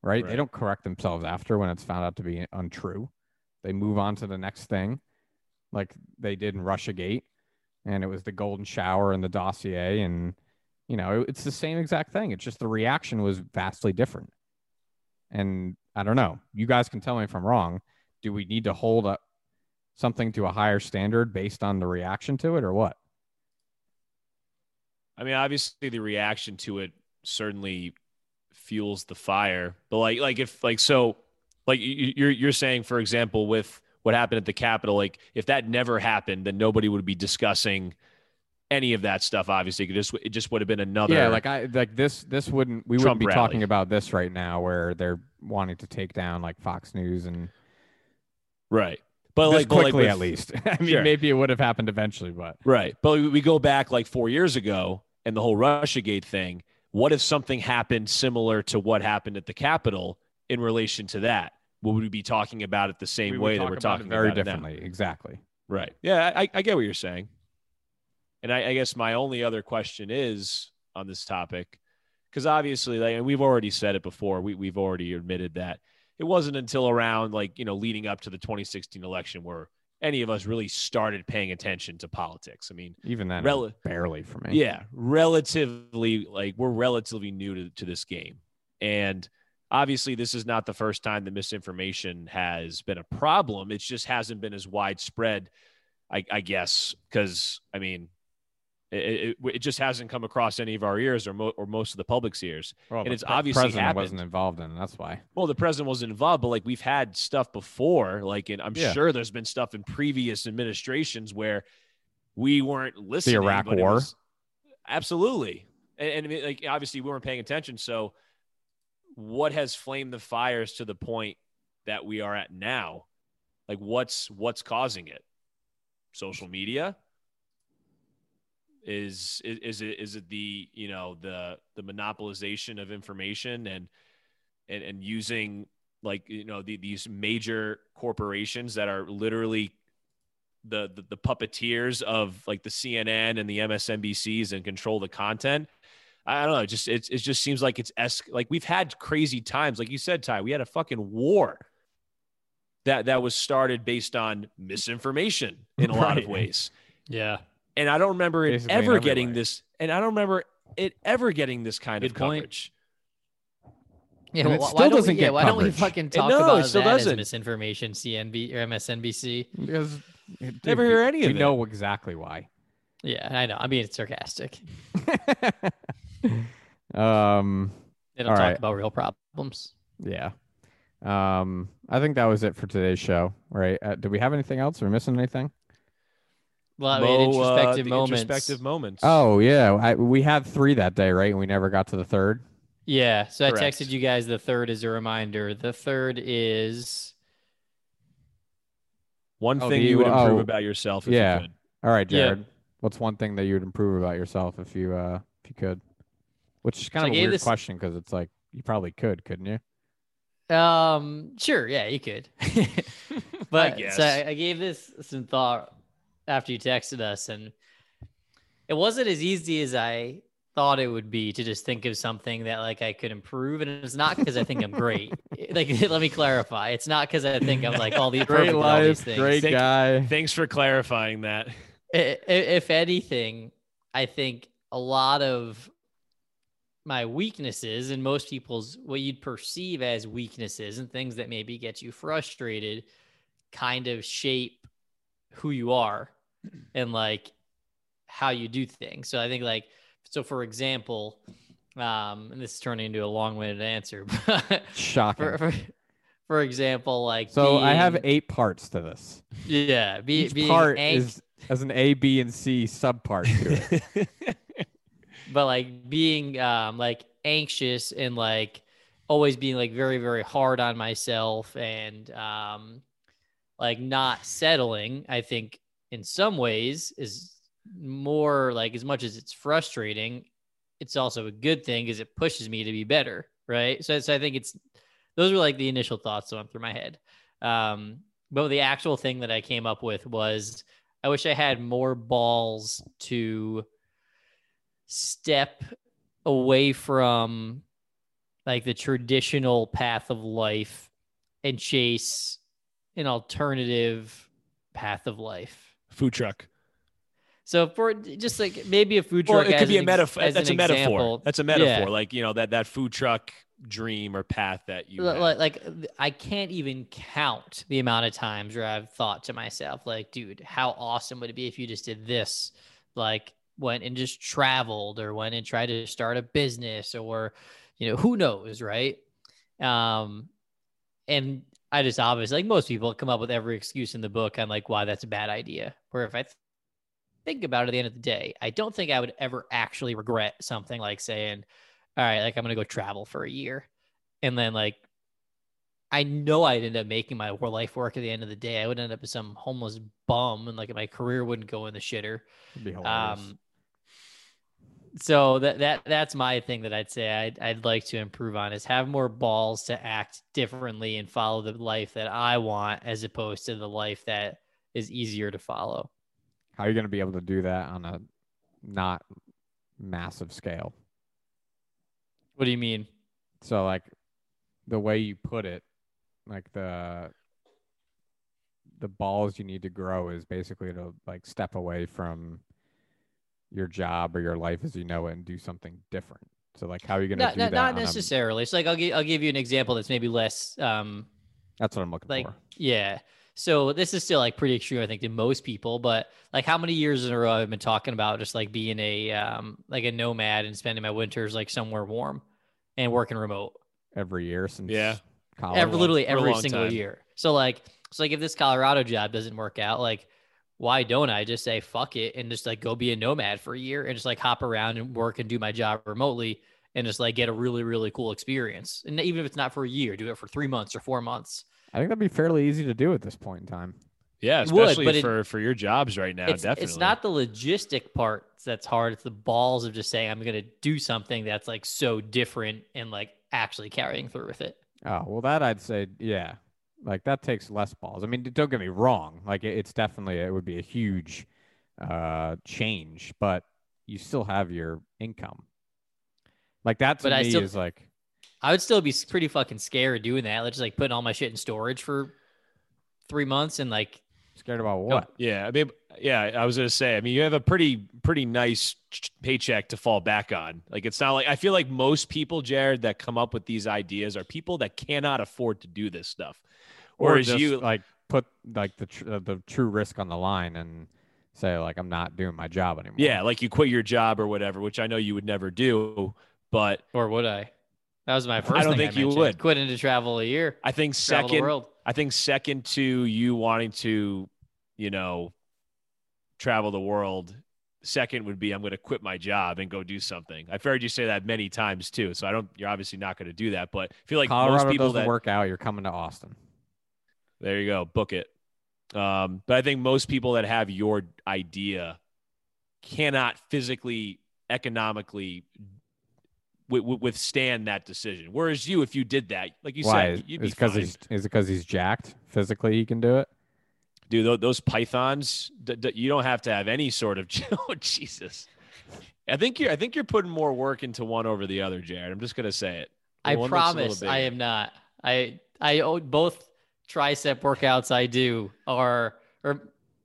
Right? They don't correct themselves after when it's found out to be untrue. They move on to the next thing like they did in Russiagate, and it was the golden shower and the dossier. And, you know, it's the same exact thing. It's just the reaction was vastly different. And I don't know. You guys can tell me if I'm wrong. Do we need to hold up something to a higher standard based on the reaction to it or what? I mean, obviously the reaction to it certainly fuels the fire, but if you're saying, for example, with what happened at the Capitol, like if that never happened, then nobody would be discussing any of that stuff. Obviously it just would have been another. Yeah. We wouldn't be talking about this right now where they're wanting to take down like Fox News and right. But like quickly, but like with, at least. I mean, sure. Maybe it would have happened eventually, but right. But we go back like 4 years ago and the whole Russiagate thing. What if something happened similar to what happened at the Capitol in relation to that? Would we be talking about it the same way that we're talking about it now? Very differently, exactly. Right. Yeah, I get what you're saying. And I guess my only other question is on this topic, because obviously, like, and we've already said it before, we've already admitted that it wasn't until around leading up to the 2016 election where any of us really started paying attention to politics. I mean, even then, barely for me. Yeah. We're relatively new to this game. And obviously this is not the first time that misinformation has been a problem. It just hasn't been as widespread, I guess, because I mean, it just hasn't come across any of our ears or most of the public's ears. Well, and it's obviously happened. The president wasn't involved in it, that's why. Well, the president wasn't involved, but like we've had stuff before, like, and I'm sure there's been stuff in previous administrations where we weren't listening. The Iraq War. Absolutely. And like, obviously we weren't paying attention. So what has flamed the fires to the point that we are at now? Like what's causing it? Social media? Is it the, you know, the monopolization of information and using like, you know, these major corporations that are literally the puppeteers of like the CNN and the MSNBCs and control the content? I don't know. Just, it just seems like like we've had crazy times. Like you said, Ty, we had a fucking war that was started based on misinformation in a lot of ways. Yeah. And I don't remember it ever getting this. And I don't remember it ever getting this kind of coverage. Yeah, well, it still doesn't get coverage. Why don't we fucking talk about that as misinformation, CNB or MSNBC? Because never hear any of it. We know exactly why. Yeah, I know. I mean, it's sarcastic. They don't talk about real problems. Yeah. I think that was it for today's show. Right? Do we have anything else? Are we missing anything? Well, we had introspective moments. Oh, yeah. We had 3 that day, right? And we never got to the third. Yeah. So correct. I texted you guys the third as a reminder. The third is... One thing you would improve about yourself if you could. All right, Jared. Yeah. What's one thing that you would improve about yourself if you could? Which is kind of a weird question because it's like, you probably could, couldn't you? Sure. Yeah, you could. But I guess. So I gave this some thought after you texted us, and it wasn't as easy as I thought it would be to just think of something that like I could improve. And it's not because I think I'm great. Like, let me clarify. It's not because I think I'm like all these great perfect, life, all these things. Great guy. Thanks for clarifying that. If anything, I think a lot of my weaknesses and most people's, what you'd perceive as weaknesses and things that maybe get you frustrated kind of shape who you are and like how you do things. So I think like, so for example, and this is turning into a long-winded answer, but shocking. For example, like, so I have 8 parts to this. Yeah. Each part is as an A, B, and C subpart to it. But like being like anxious and like always being like very, very hard on myself and like not settling, I think in some ways is more like, as much as it's frustrating, it's also a good thing because it pushes me to be better. Right. So I think those were like the initial thoughts that went through my head. But the actual thing that I came up with was, I wish I had more balls to step away from like the traditional path of life and chase an alternative path of life. Food truck. So for just like maybe a food truck, or it could be a metaphor. That's a metaphor. That's a metaphor. Like, you know, that food truck dream or path that you had. Like, I can't even count the amount of times where I've thought to myself, like, dude, how awesome would it be if you just did this? Like, went and just traveled, or went and tried to start a business, or, you know, who knows, right? And I just obviously, like most people, come up with every excuse in the book on like why that's a bad idea. Where if I think about it at the end of the day, I don't think I would ever actually regret something like saying, all right, like I'm going to go travel for a year. And then like, I know I'd end up making my life work at the end of the day. I would end up as some homeless bum, and like my career wouldn't go in the shitter. It'd be hilarious. So that's my thing that I'd say I'd like to improve on, is have more balls to act differently and follow the life that I want, as opposed to the life that is easier to follow. How are you going to be able to do that on a not massive scale? What do you mean? So like the way you put it, like the balls you need to grow is basically to like step away from your job or your life as you know it and do something different. So like, how are you going to do that? Not necessarily. It's like, I'll give you an example that's maybe less. That's what I'm looking for. Yeah. So this is still like pretty extreme, I think, to most people, but like how many years in a row I've been talking about just like being a nomad and spending my winters like somewhere warm and working remote every year since college. Literally every single year. So like if this Colorado job doesn't work out, like, why don't I just say fuck it and just like go be a nomad for a year and just like hop around and work and do my job remotely and just like get a really, really cool experience. And even if it's not for a year, do it for 3 months or 4 months. I think that'd be fairly easy to do at this point in time. Yeah, especially for your jobs right now. Definitely. It's not the logistic part that's hard. It's the balls of just saying, I'm going to do something that's like so different and like actually carrying through with it. Oh, well, that I'd say, yeah. Like that takes less balls. I mean, don't get me wrong. Like it's definitely, it would be a huge change, but you still have your income. Like that to me is like, I would still be pretty fucking scared doing that. Like just like putting all my shit in storage for 3 months and like. Scared about what? Yeah. I mean, I was going to say, I mean, you have a pretty nice paycheck to fall back on. Like, it's not like, I feel like most people, Jared, that come up with these ideas are people that cannot afford to do this stuff. Or as you like put like the true risk on the line and say like, I'm not doing my job anymore. Yeah. Like you quit your job or whatever, which I know you would never do, but. Or would I? That was my first. I don't think you would. Quitting to travel a year. I think second to you wanting to, you know, travel the world. Second would be, I'm going to quit my job and go do something. I've heard you say that many times too. So you're obviously not going to do that, but I feel like Colorado, most people doesn't work out. You're coming to Austin. There you go. Book it. But I think most people that have your idea cannot physically, economically withstand that decision. Whereas you, if you did that, like you said, you'd be fine. Is it because he's jacked? Physically, he can do it? Dude, those pythons, you don't have to have any sort of... Oh, Jesus. I think you're putting more work into one over the other, Jared. I'm just going to say it. I promise I am not. I owe both tricep workouts I do are...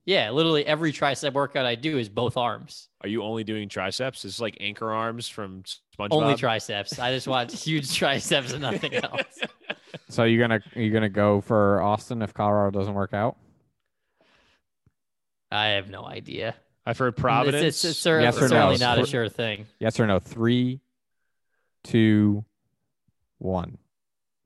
Yeah, literally every tricep workout I do is both arms. Are you only doing triceps? It's like anchor arms from SpongeBob. Only triceps. I just want huge triceps and nothing else. So you're gonna go for Austin if Colorado doesn't work out? I have no idea. I've heard Providence. It's certainly not a sure thing. Yes or no? 3, 2, 1.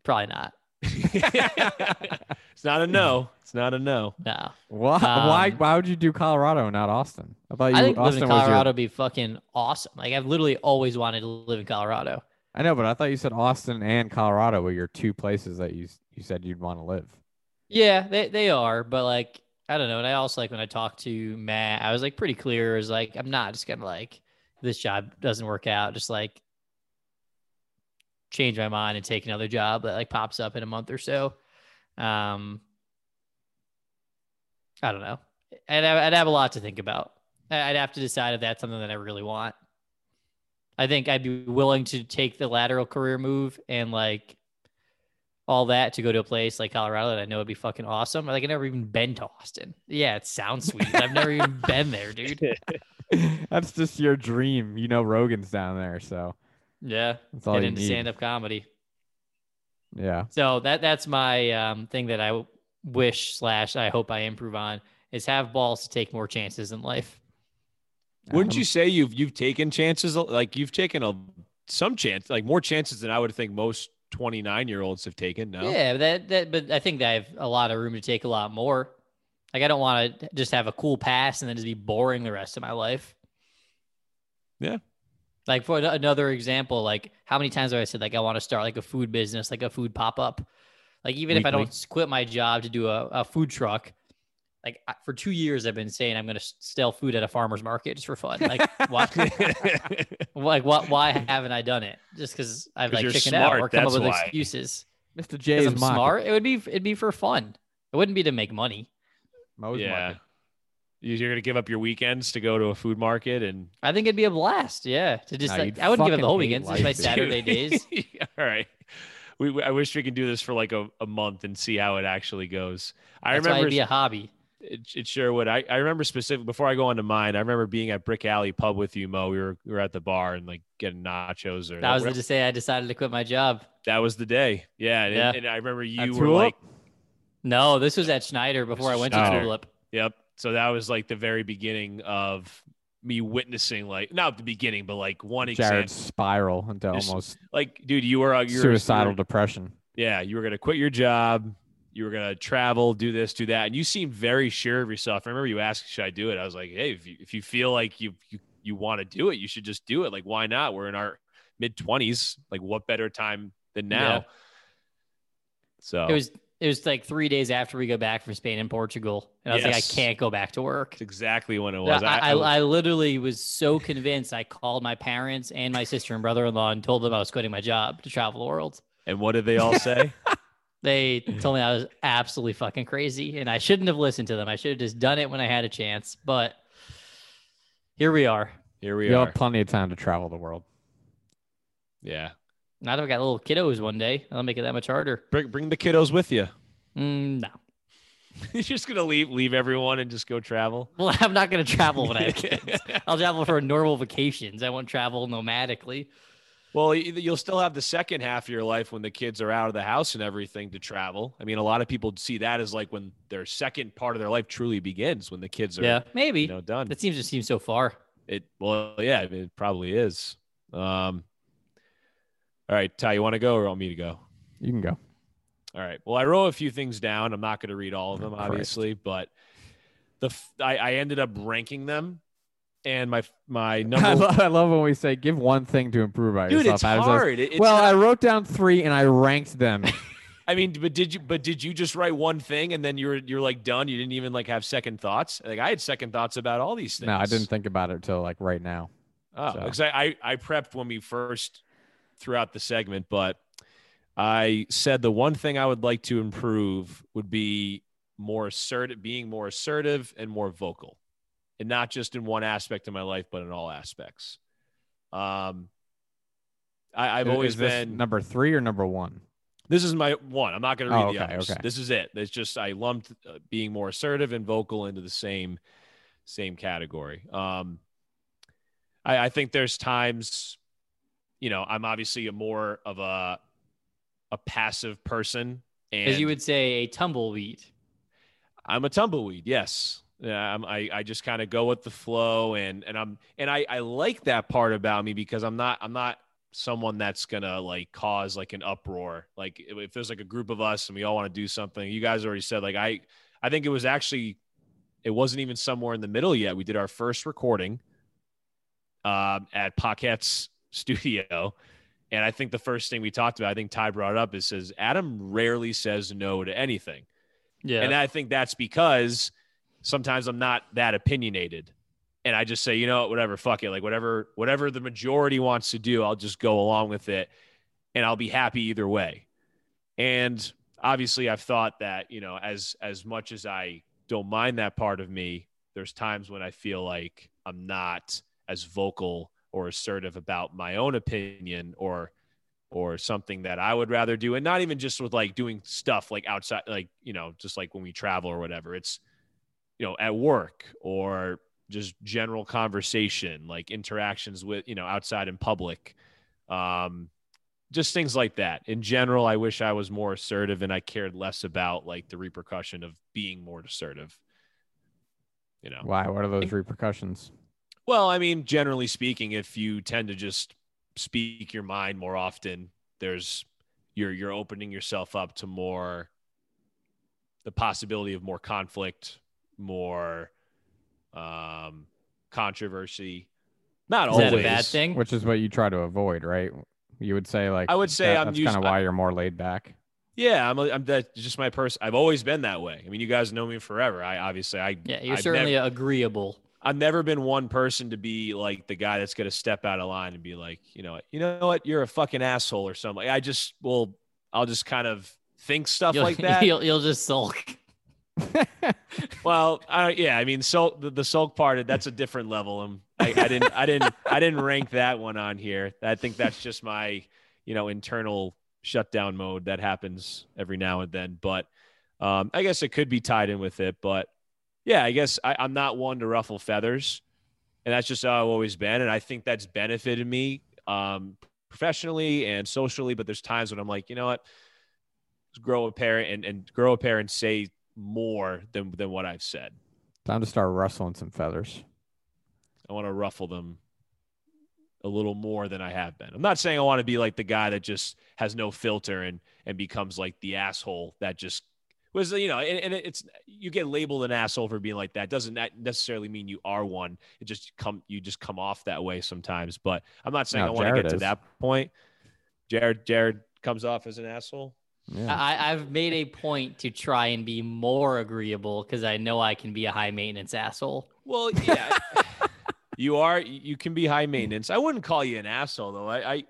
Probably not. It's not a no. It's not a no. No. Why would you do Colorado and not Austin? I think Austin living in Colorado would be fucking awesome. Like I've literally always wanted to live in Colorado. I know, but I thought you said Austin and Colorado were your two places that you said you'd want to live. Yeah, they are, but like I don't know. And I also like when I talked to Matt, I was like pretty clear. It was like I'm not just gonna like this job doesn't work out. Just like change my mind and take another job that like pops up in a month or so. I don't know. I'd have a lot to think about. I'd have to decide if that's something that I really want. I think I'd be willing to take the lateral career move and like all that to go to a place like Colorado that I know would be fucking awesome. Like I've never even been to Austin. Yeah, it sounds sweet. I've never even been there, dude. That's just your dream. You know, Rogan's down there. So yeah, that's all you need. Stand-up comedy. Yeah. So that's my thing that I wish / I hope I improve on is have balls to take more chances in life. Wouldn't you say you've taken chances? Like you've taken some chance, like more chances than I would think most 29-year-olds have taken. No. Yeah. But I think that I have a lot of room to take a lot more. Like I don't want to just have a cool pass and then just be boring the rest of my life. Yeah. Like for another example, like how many times have I said, like, I want to start like a food business, like a food pop-up, like even if I don't quit my job to do a food truck, like for 2 years, I've been saying I'm going to sell food at a farmer's market just for fun. Like, why? Like, what? Why haven't I done it? Just because I've like chickened out or come up with excuses. Mr. J is smart. It'd be for fun. It wouldn't be to make money. Yeah, you're going to give up your weekends to go to a food market, and I think it'd be a blast. Yeah, to just like, I wouldn't give up the whole weekends. Just my Saturday days. All right. I wish we could do this for like a month and see how it actually goes. That's remember it'd be a hobby. It sure would. I remember specifically before I go on to mine, I remember being at Brick Alley Pub with you, Mo. We were at the bar and like getting nachos or that was the day I decided to quit my job. That was the day. Yeah. Yeah. And I remember you were like, no, this was at Schneider before I went to Tulip. Yep. So that was like the very beginning of me witnessing, like, not the beginning, but like one example. Jared's spiral into almost like, dude, you were suicidal depression. Yeah. You were going to quit your job. You were going to travel, do this, do that. And you seemed very sure of yourself. I remember you asked, should I do it? I was like, hey, if you feel like you want to do it, you should just do it. Like, why not? We're in our mid 20s. Like, what better time than now? Yeah. So it was like 3 days after we go back from Spain and Portugal. And I was like, I can't go back to work. That's exactly when it was. I literally was so convinced. I called my parents and my sister and brother-in-law and told them I was quitting my job to travel the world. And what did they all say? They told me I was absolutely fucking crazy and I shouldn't have listened to them. I should have just done it when I had a chance, but here we are. You have plenty of time to travel the world. Yeah. Now that I've got little kiddos one day, I'll make it that much harder. Bring the kiddos with you. No. You're just going to leave everyone and just go travel? Well, I'm not going to travel when I have kids. I'll travel for normal vacations. I won't travel nomadically. Well, you'll still have the second half of your life when the kids are out of the house and everything to travel. I mean, a lot of people see that as like when their second part of their life truly begins, when the kids are maybe done. That seems so far. It probably is. All right, Ty, you want to go or want me to go? You can go. All right. Well, I wrote a few things down. I'm not going to read all of them, obviously, but I ended up ranking them. And my number. I love when we say give one thing to improve by yourself. Dude, it's hard. I wrote down three and I ranked them. I mean, but did you just write one thing and then you're like done? You didn't even like have second thoughts. Like I had second thoughts about all these things. No, I didn't think about it till like right now. Oh, because I prepped when we first throughout the segment, but I said the one thing I would like to improve would be more assertive and more vocal. And not just in one aspect of my life, but in all aspects. I've always been number three or number one. This is my one. I'm not going to read the others. Okay. This is it. It's just I lumped being more assertive and vocal into the same category. I think there's times, you know, I'm obviously more of a passive person, and as you would say, a tumbleweed. I'm a tumbleweed. Yes. Yeah, I just kind of go with the flow, and I like that part about me because I'm not someone that's gonna like cause like an uproar. Like if there's like a group of us and we all want to do something, you guys already said like I think it was actually it wasn't even somewhere in the middle yet. We did our first recording at Paquette's studio, and I think the first thing we talked about, I think Ty brought it up, is says Adam rarely says no to anything. Yeah, and I think that's because sometimes I'm not that opinionated and I just say, you know, whatever, fuck it. Like whatever the majority wants to do, I'll just go along with it and I'll be happy either way. And obviously I've thought that, you know, as much as I don't mind that part of me. There's times when I feel like I'm not as vocal or assertive about my own opinion or something that I would rather do. And not even just with like doing stuff like outside, like, you know, just like when we travel or whatever, it's, you know, at work or just general conversation, like interactions with, you know, outside in public, just things like that. In general, I wish I was more assertive and I cared less about like the repercussion of being more assertive, you know. Why? What are those repercussions? Well, I mean, generally speaking, if you tend to just speak your mind more often, there's you're opening yourself up to more the possibility of more conflict, more controversy. Not always. Is that a bad thing? Which is what you try to avoid, right? You would say like, I would say that's kind of why you're more laid back. Yeah. I'm that's just my person. I've always been that way. I mean, you guys know me forever. You're certainly agreeable. I've never been one person to be like the guy that's going to step out of line and be like, you know what, you're a fucking asshole or something. I'll just kind of think stuff like that. You'll just sulk. Well, the sulk part, that's a different level. I didn't rank that one on here. I think that's just my, internal shutdown mode that happens every now and then. But I guess it could be tied in with it, but. Yeah, I guess I'm not one to ruffle feathers, and that's just how I've always been. And I think that's benefited me professionally and socially. But there's times when I'm like, you know what, grow a pair and say more than what I've said. Time to start rustling some feathers. I want to ruffle them a little more than I have been. I'm not saying I want to be like the guy that just has no filter and becomes like the asshole that just was, you get labeled an asshole for being like that. Doesn't that necessarily mean you are one? It just come off that way sometimes. But I'm not saying I want to get to that point. Jared comes off as an asshole. Yeah. I've made a point to try and be more agreeable because I know I can be a high maintenance asshole. Well, yeah, you can be high maintenance. I wouldn't call you an asshole though. I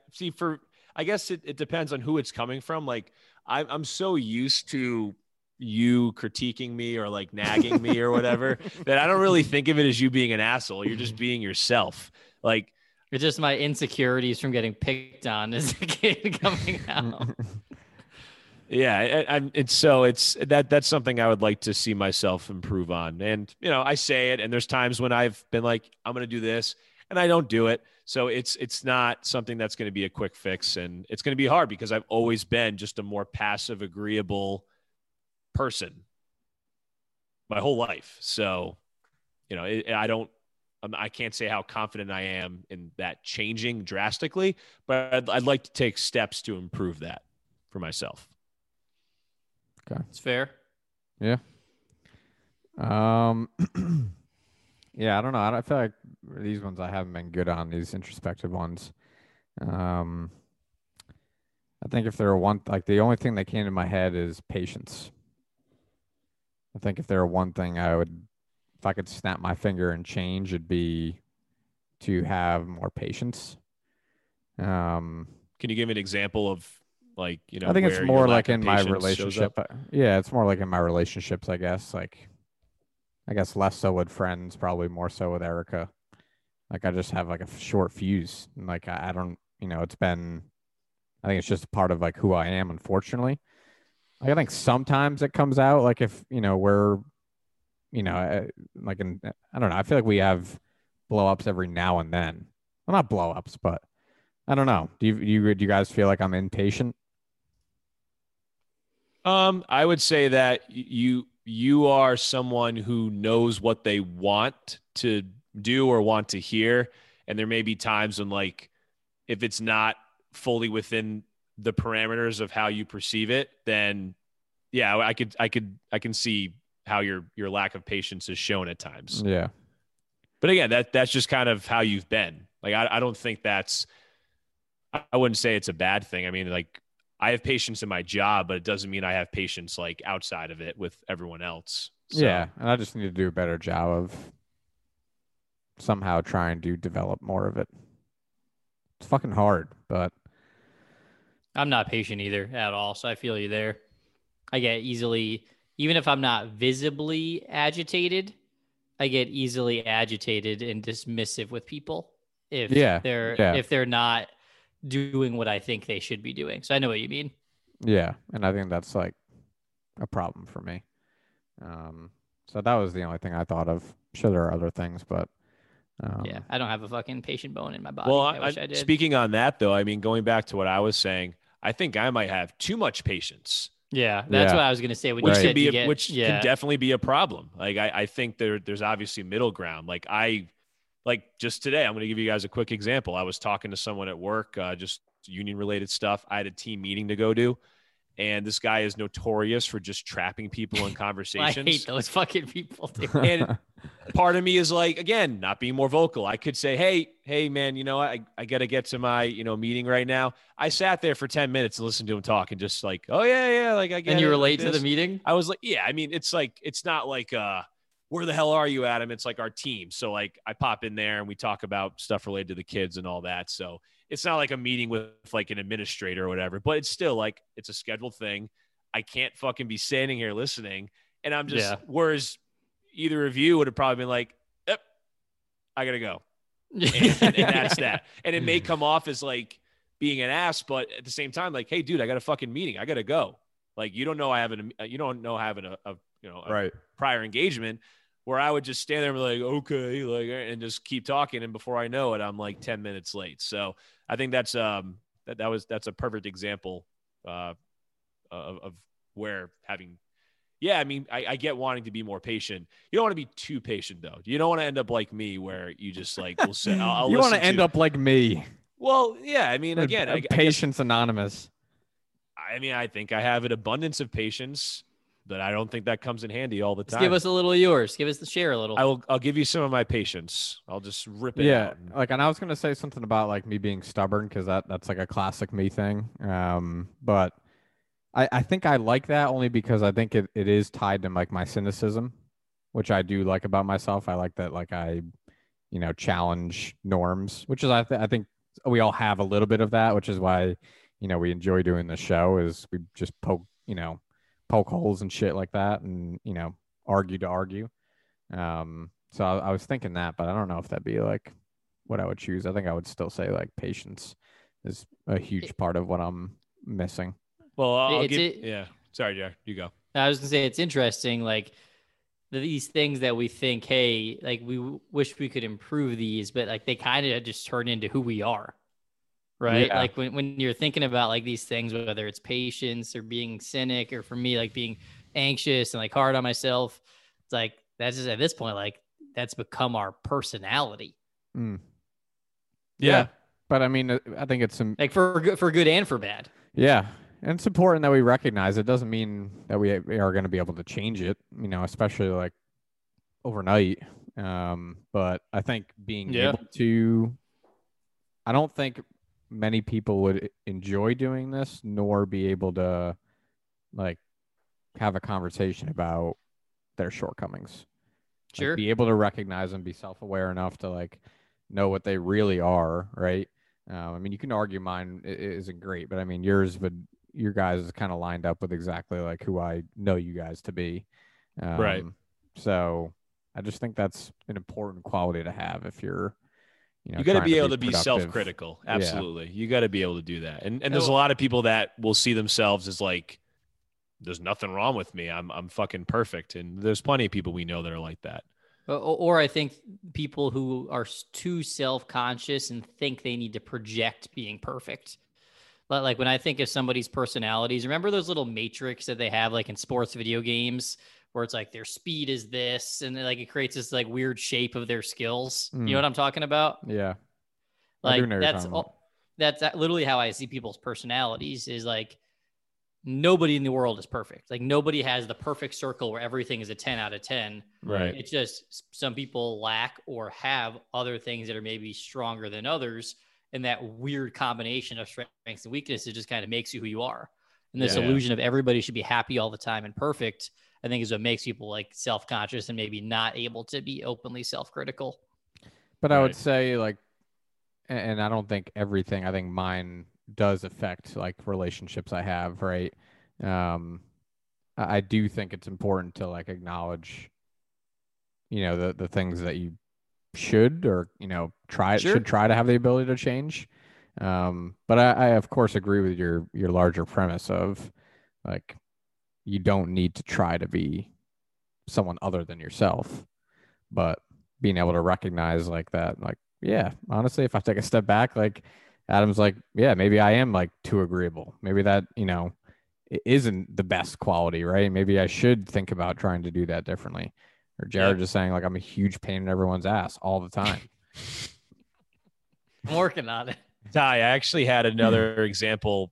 guess it depends on who it's coming from. Like I'm so used to you critiquing me or like nagging me or whatever that I don't really think of it as you being an asshole. You're just being yourself. Like it's just my insecurities from getting picked on as a kid coming out. Yeah. And so that's something I would like to see myself improve on. And, I say it, and there's times when I've been like, I'm going to do this and I don't do it. So it's not something that's going to be a quick fix, and it's going to be hard because I've always been just a more passive, agreeable person my whole life. So, I can't say how confident I am in that changing drastically, but I'd like to take steps to improve that for myself. Okay. It's fair. Yeah. Yeah, I don't know. I feel like these ones I haven't been good on, these introspective ones. I think if there were one, like the only thing that came to my head is patience. I think if there were one thing if I could snap my finger and change, it'd be to have more patience. Can you give me an example of like, I think it's more like in my relationship. Yeah. It's more like in my relationships, I guess, less so with friends, probably more so with Erica. Like I just have like a short fuse, and like, I don't, I think it's just a part of like who I am, unfortunately. I think sometimes it comes out like if, we're, like, I don't know. I feel like we have blowups every now and then. Well, not blowups, but I don't know. Do you guys feel like I'm impatient? I would say that you are someone who knows what they want to do or want to hear. And there may be times when like, if it's not fully within the parameters of how you perceive it, then yeah, I can see how your lack of patience is shown at times. Yeah. But again, that's just kind of how you've been. Like, I don't think I wouldn't say it's a bad thing. I mean, like I have patience in my job, but it doesn't mean I have patience like outside of it with everyone else. So. Yeah. And I just need to do a better job of somehow trying to develop more of it. It's fucking hard, but I'm not patient either at all. So I feel you there. I get easily even if I'm not visibly agitated, I get easily agitated and dismissive with people if they're not doing what I think they should be doing. So I know what you mean. Yeah. And I think that's like a problem for me. So that was the only thing I thought of. I'm sure there are other things, but yeah, I don't have a fucking patient bone in my body. Well, I did. Speaking on that though, I mean, going back to what I was saying, I think I might have too much patience. Yeah, that's what I was going to say. Which can definitely be a problem. Like, I think there's obviously middle ground. Like, just today, I'm going to give you guys a quick example. I was talking to someone at work, just union related stuff. I had a team meeting to go to, and this guy is notorious for just trapping people in conversations. I hate those fucking people, dude. And part of me is like, again, not being more vocal. I could say, hey, man, you know, I got to get to my, you know, meeting right now. I sat there for 10 minutes and listened to him talk and just like, oh, yeah. Like, I get it. And you relate to the meeting? I was like, yeah, I mean, it's like, it's not like, where the hell are you, Adam? It's like our team. So like I pop in there and we talk about stuff related to the kids and all that. So it's not like a meeting with like an administrator or whatever, but it's still like, it's a scheduled thing. I can't fucking be standing here listening. And I'm just, whereas either of you would have probably been like, yep, I got to go. And that's that. And it may come off as like being an ass, but at the same time, like, hey dude, I got a fucking meeting. I got to go. Like, you don't know I have a prior engagement. Where I would just stand there and be like, okay, like, and just keep talking. And before I know it, I'm like 10 minutes late. So I think that's that's a perfect example of where having, I get wanting to be more patient. You don't want to be too patient though. You don't want to end up like me where you just like, will say, I'll you want to end up like me. Well, yeah. I mean, again, Patience Anonymous. I mean, I think I have an abundance of patience. But I don't think that comes in handy all the time. Just give us a little of yours. Give us the share a little. I'll give you some of my patience. I'll just rip it out. Yeah. Like, and I was going to say something about like me being stubborn because that's like a classic me thing. But I think I like that only because I think it is tied to like my cynicism, which I do like about myself. I like that. Like I, you know, challenge norms, which is, I think we all have a little bit of that, which is why, you know, we enjoy doing the show is we just poke holes and shit like that and, you know, argue. So I was thinking that, but I don't know if that'd be like what I would choose. I think I would still say like patience is a huge part of what I'm missing. Well, sorry, Jack, you go. I was gonna say, it's interesting. Like these things that we think, hey, like we wish we could improve these, but like they kind of just turn into who we are. Right. Yeah. Like when you're thinking about like these things, whether it's patience or being cynic or for me, like being anxious and like hard on myself, it's like, that's just at this point, like that's become our personality. Mm. Yeah. But I mean, I think it's like for good and for bad. Yeah. And it's important that we recognize it doesn't mean that we are going to be able to change it, you know, especially like overnight. But I think being able to, I don't think many people would enjoy doing this nor be able to like have a conversation about their shortcomings. Sure. Like, be able to recognize and be self-aware enough to like know what they really are. Right. I mean, you can argue mine isn't great, but I mean, your guys is kind of lined up with exactly like who I know you guys to be. Right. So I just think that's an important quality to have if you're, you got to be able to be self-critical. Absolutely. Yeah. You got to be able to do that. And there's a lot of people that will see themselves as like, there's nothing wrong with me. I'm fucking perfect. And there's plenty of people we know that are like that. Or I think people who are too self-conscious and think they need to project being perfect. But like when I think of somebody's personalities, remember those little matrix that they have like in sports video games where it's like their speed is this, and then like it creates this like weird shape of their skills. Mm. You know what I'm talking about? Yeah. Like that's literally how I see people's personalities is like nobody in the world is perfect. Like nobody has the perfect circle where everything is a 10 out of 10. Right. It's just some people lack or have other things that are maybe stronger than others. And that weird combination of strengths and weaknesses just kind of makes you who you are. And this illusion of everybody should be happy all the time and perfect, I think, is what makes people like self-conscious and maybe not able to be openly self-critical. But I would say like, and I don't think everything, I think mine does affect like relationships I have. Right. I do think it's important to like acknowledge, you know, the things that you should, or, you know, should try to have the ability to change. But I of course agree with your larger premise of like, you don't need to try to be someone other than yourself, but being able to recognize like that, like, yeah, honestly, if I take a step back, like Adam's like, yeah, maybe I am like too agreeable. Maybe that, you know, isn't the best quality, right? Maybe I should think about trying to do that differently. Or Jared just saying like, I'm a huge pain in everyone's ass all the time. I'm working on it. Ty, I actually had another example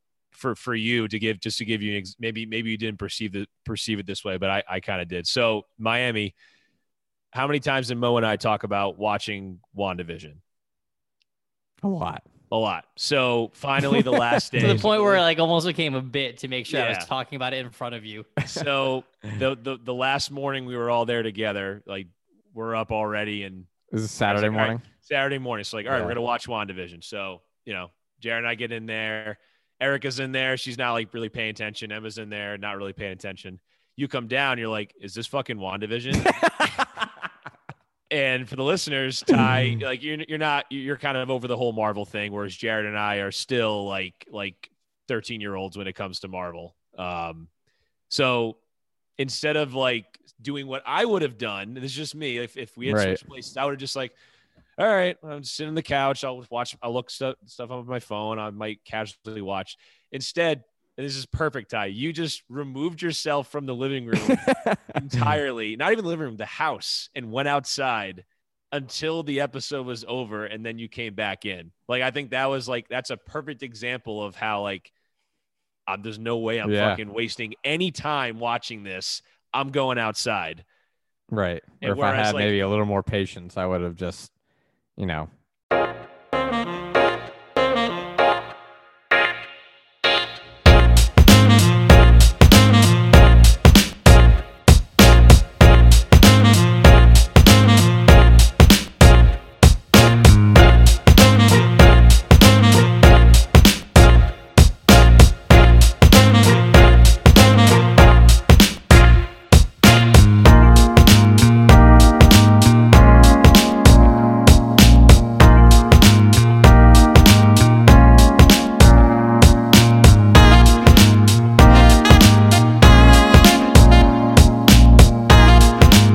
for you to give, just to give you, maybe you didn't perceive it this way, but I kind of did. So Miami, how many times did Mo and I talk about watching WandaVision? A lot. So finally, the last day. To the point where it like almost became a bit to make sure I was talking about it in front of you. So the last morning we were all there together, like we're up already, and this is Saturday morning. Right, Saturday morning. So like, all right, we're gonna watch WandaVision. So, you know, Jared and I get in there. Erica's in there. She's not like really paying attention. Emma's in there, not really paying attention. You come down, you're like, is this fucking WandaVision? And for the listeners, Ty, like you're kind of over the whole Marvel thing, whereas Jared and I are still like 13-year-olds when it comes to Marvel. So instead of like doing what I would have done, this is just me. If we had switched places, I would have just like, all right, I'm sitting on the couch. I'll look stuff up on my phone. I might casually watch. Instead, and this is perfect, Ty, you just removed yourself from the living room entirely, not even the living room, the house, and went outside until the episode was over. And then you came back in. Like, I think that was like, that's a perfect example of how like, there's no way I'm fucking wasting any time watching this. I'm going outside. Right. And or if I had like, maybe a little more patience, I would have just, you know,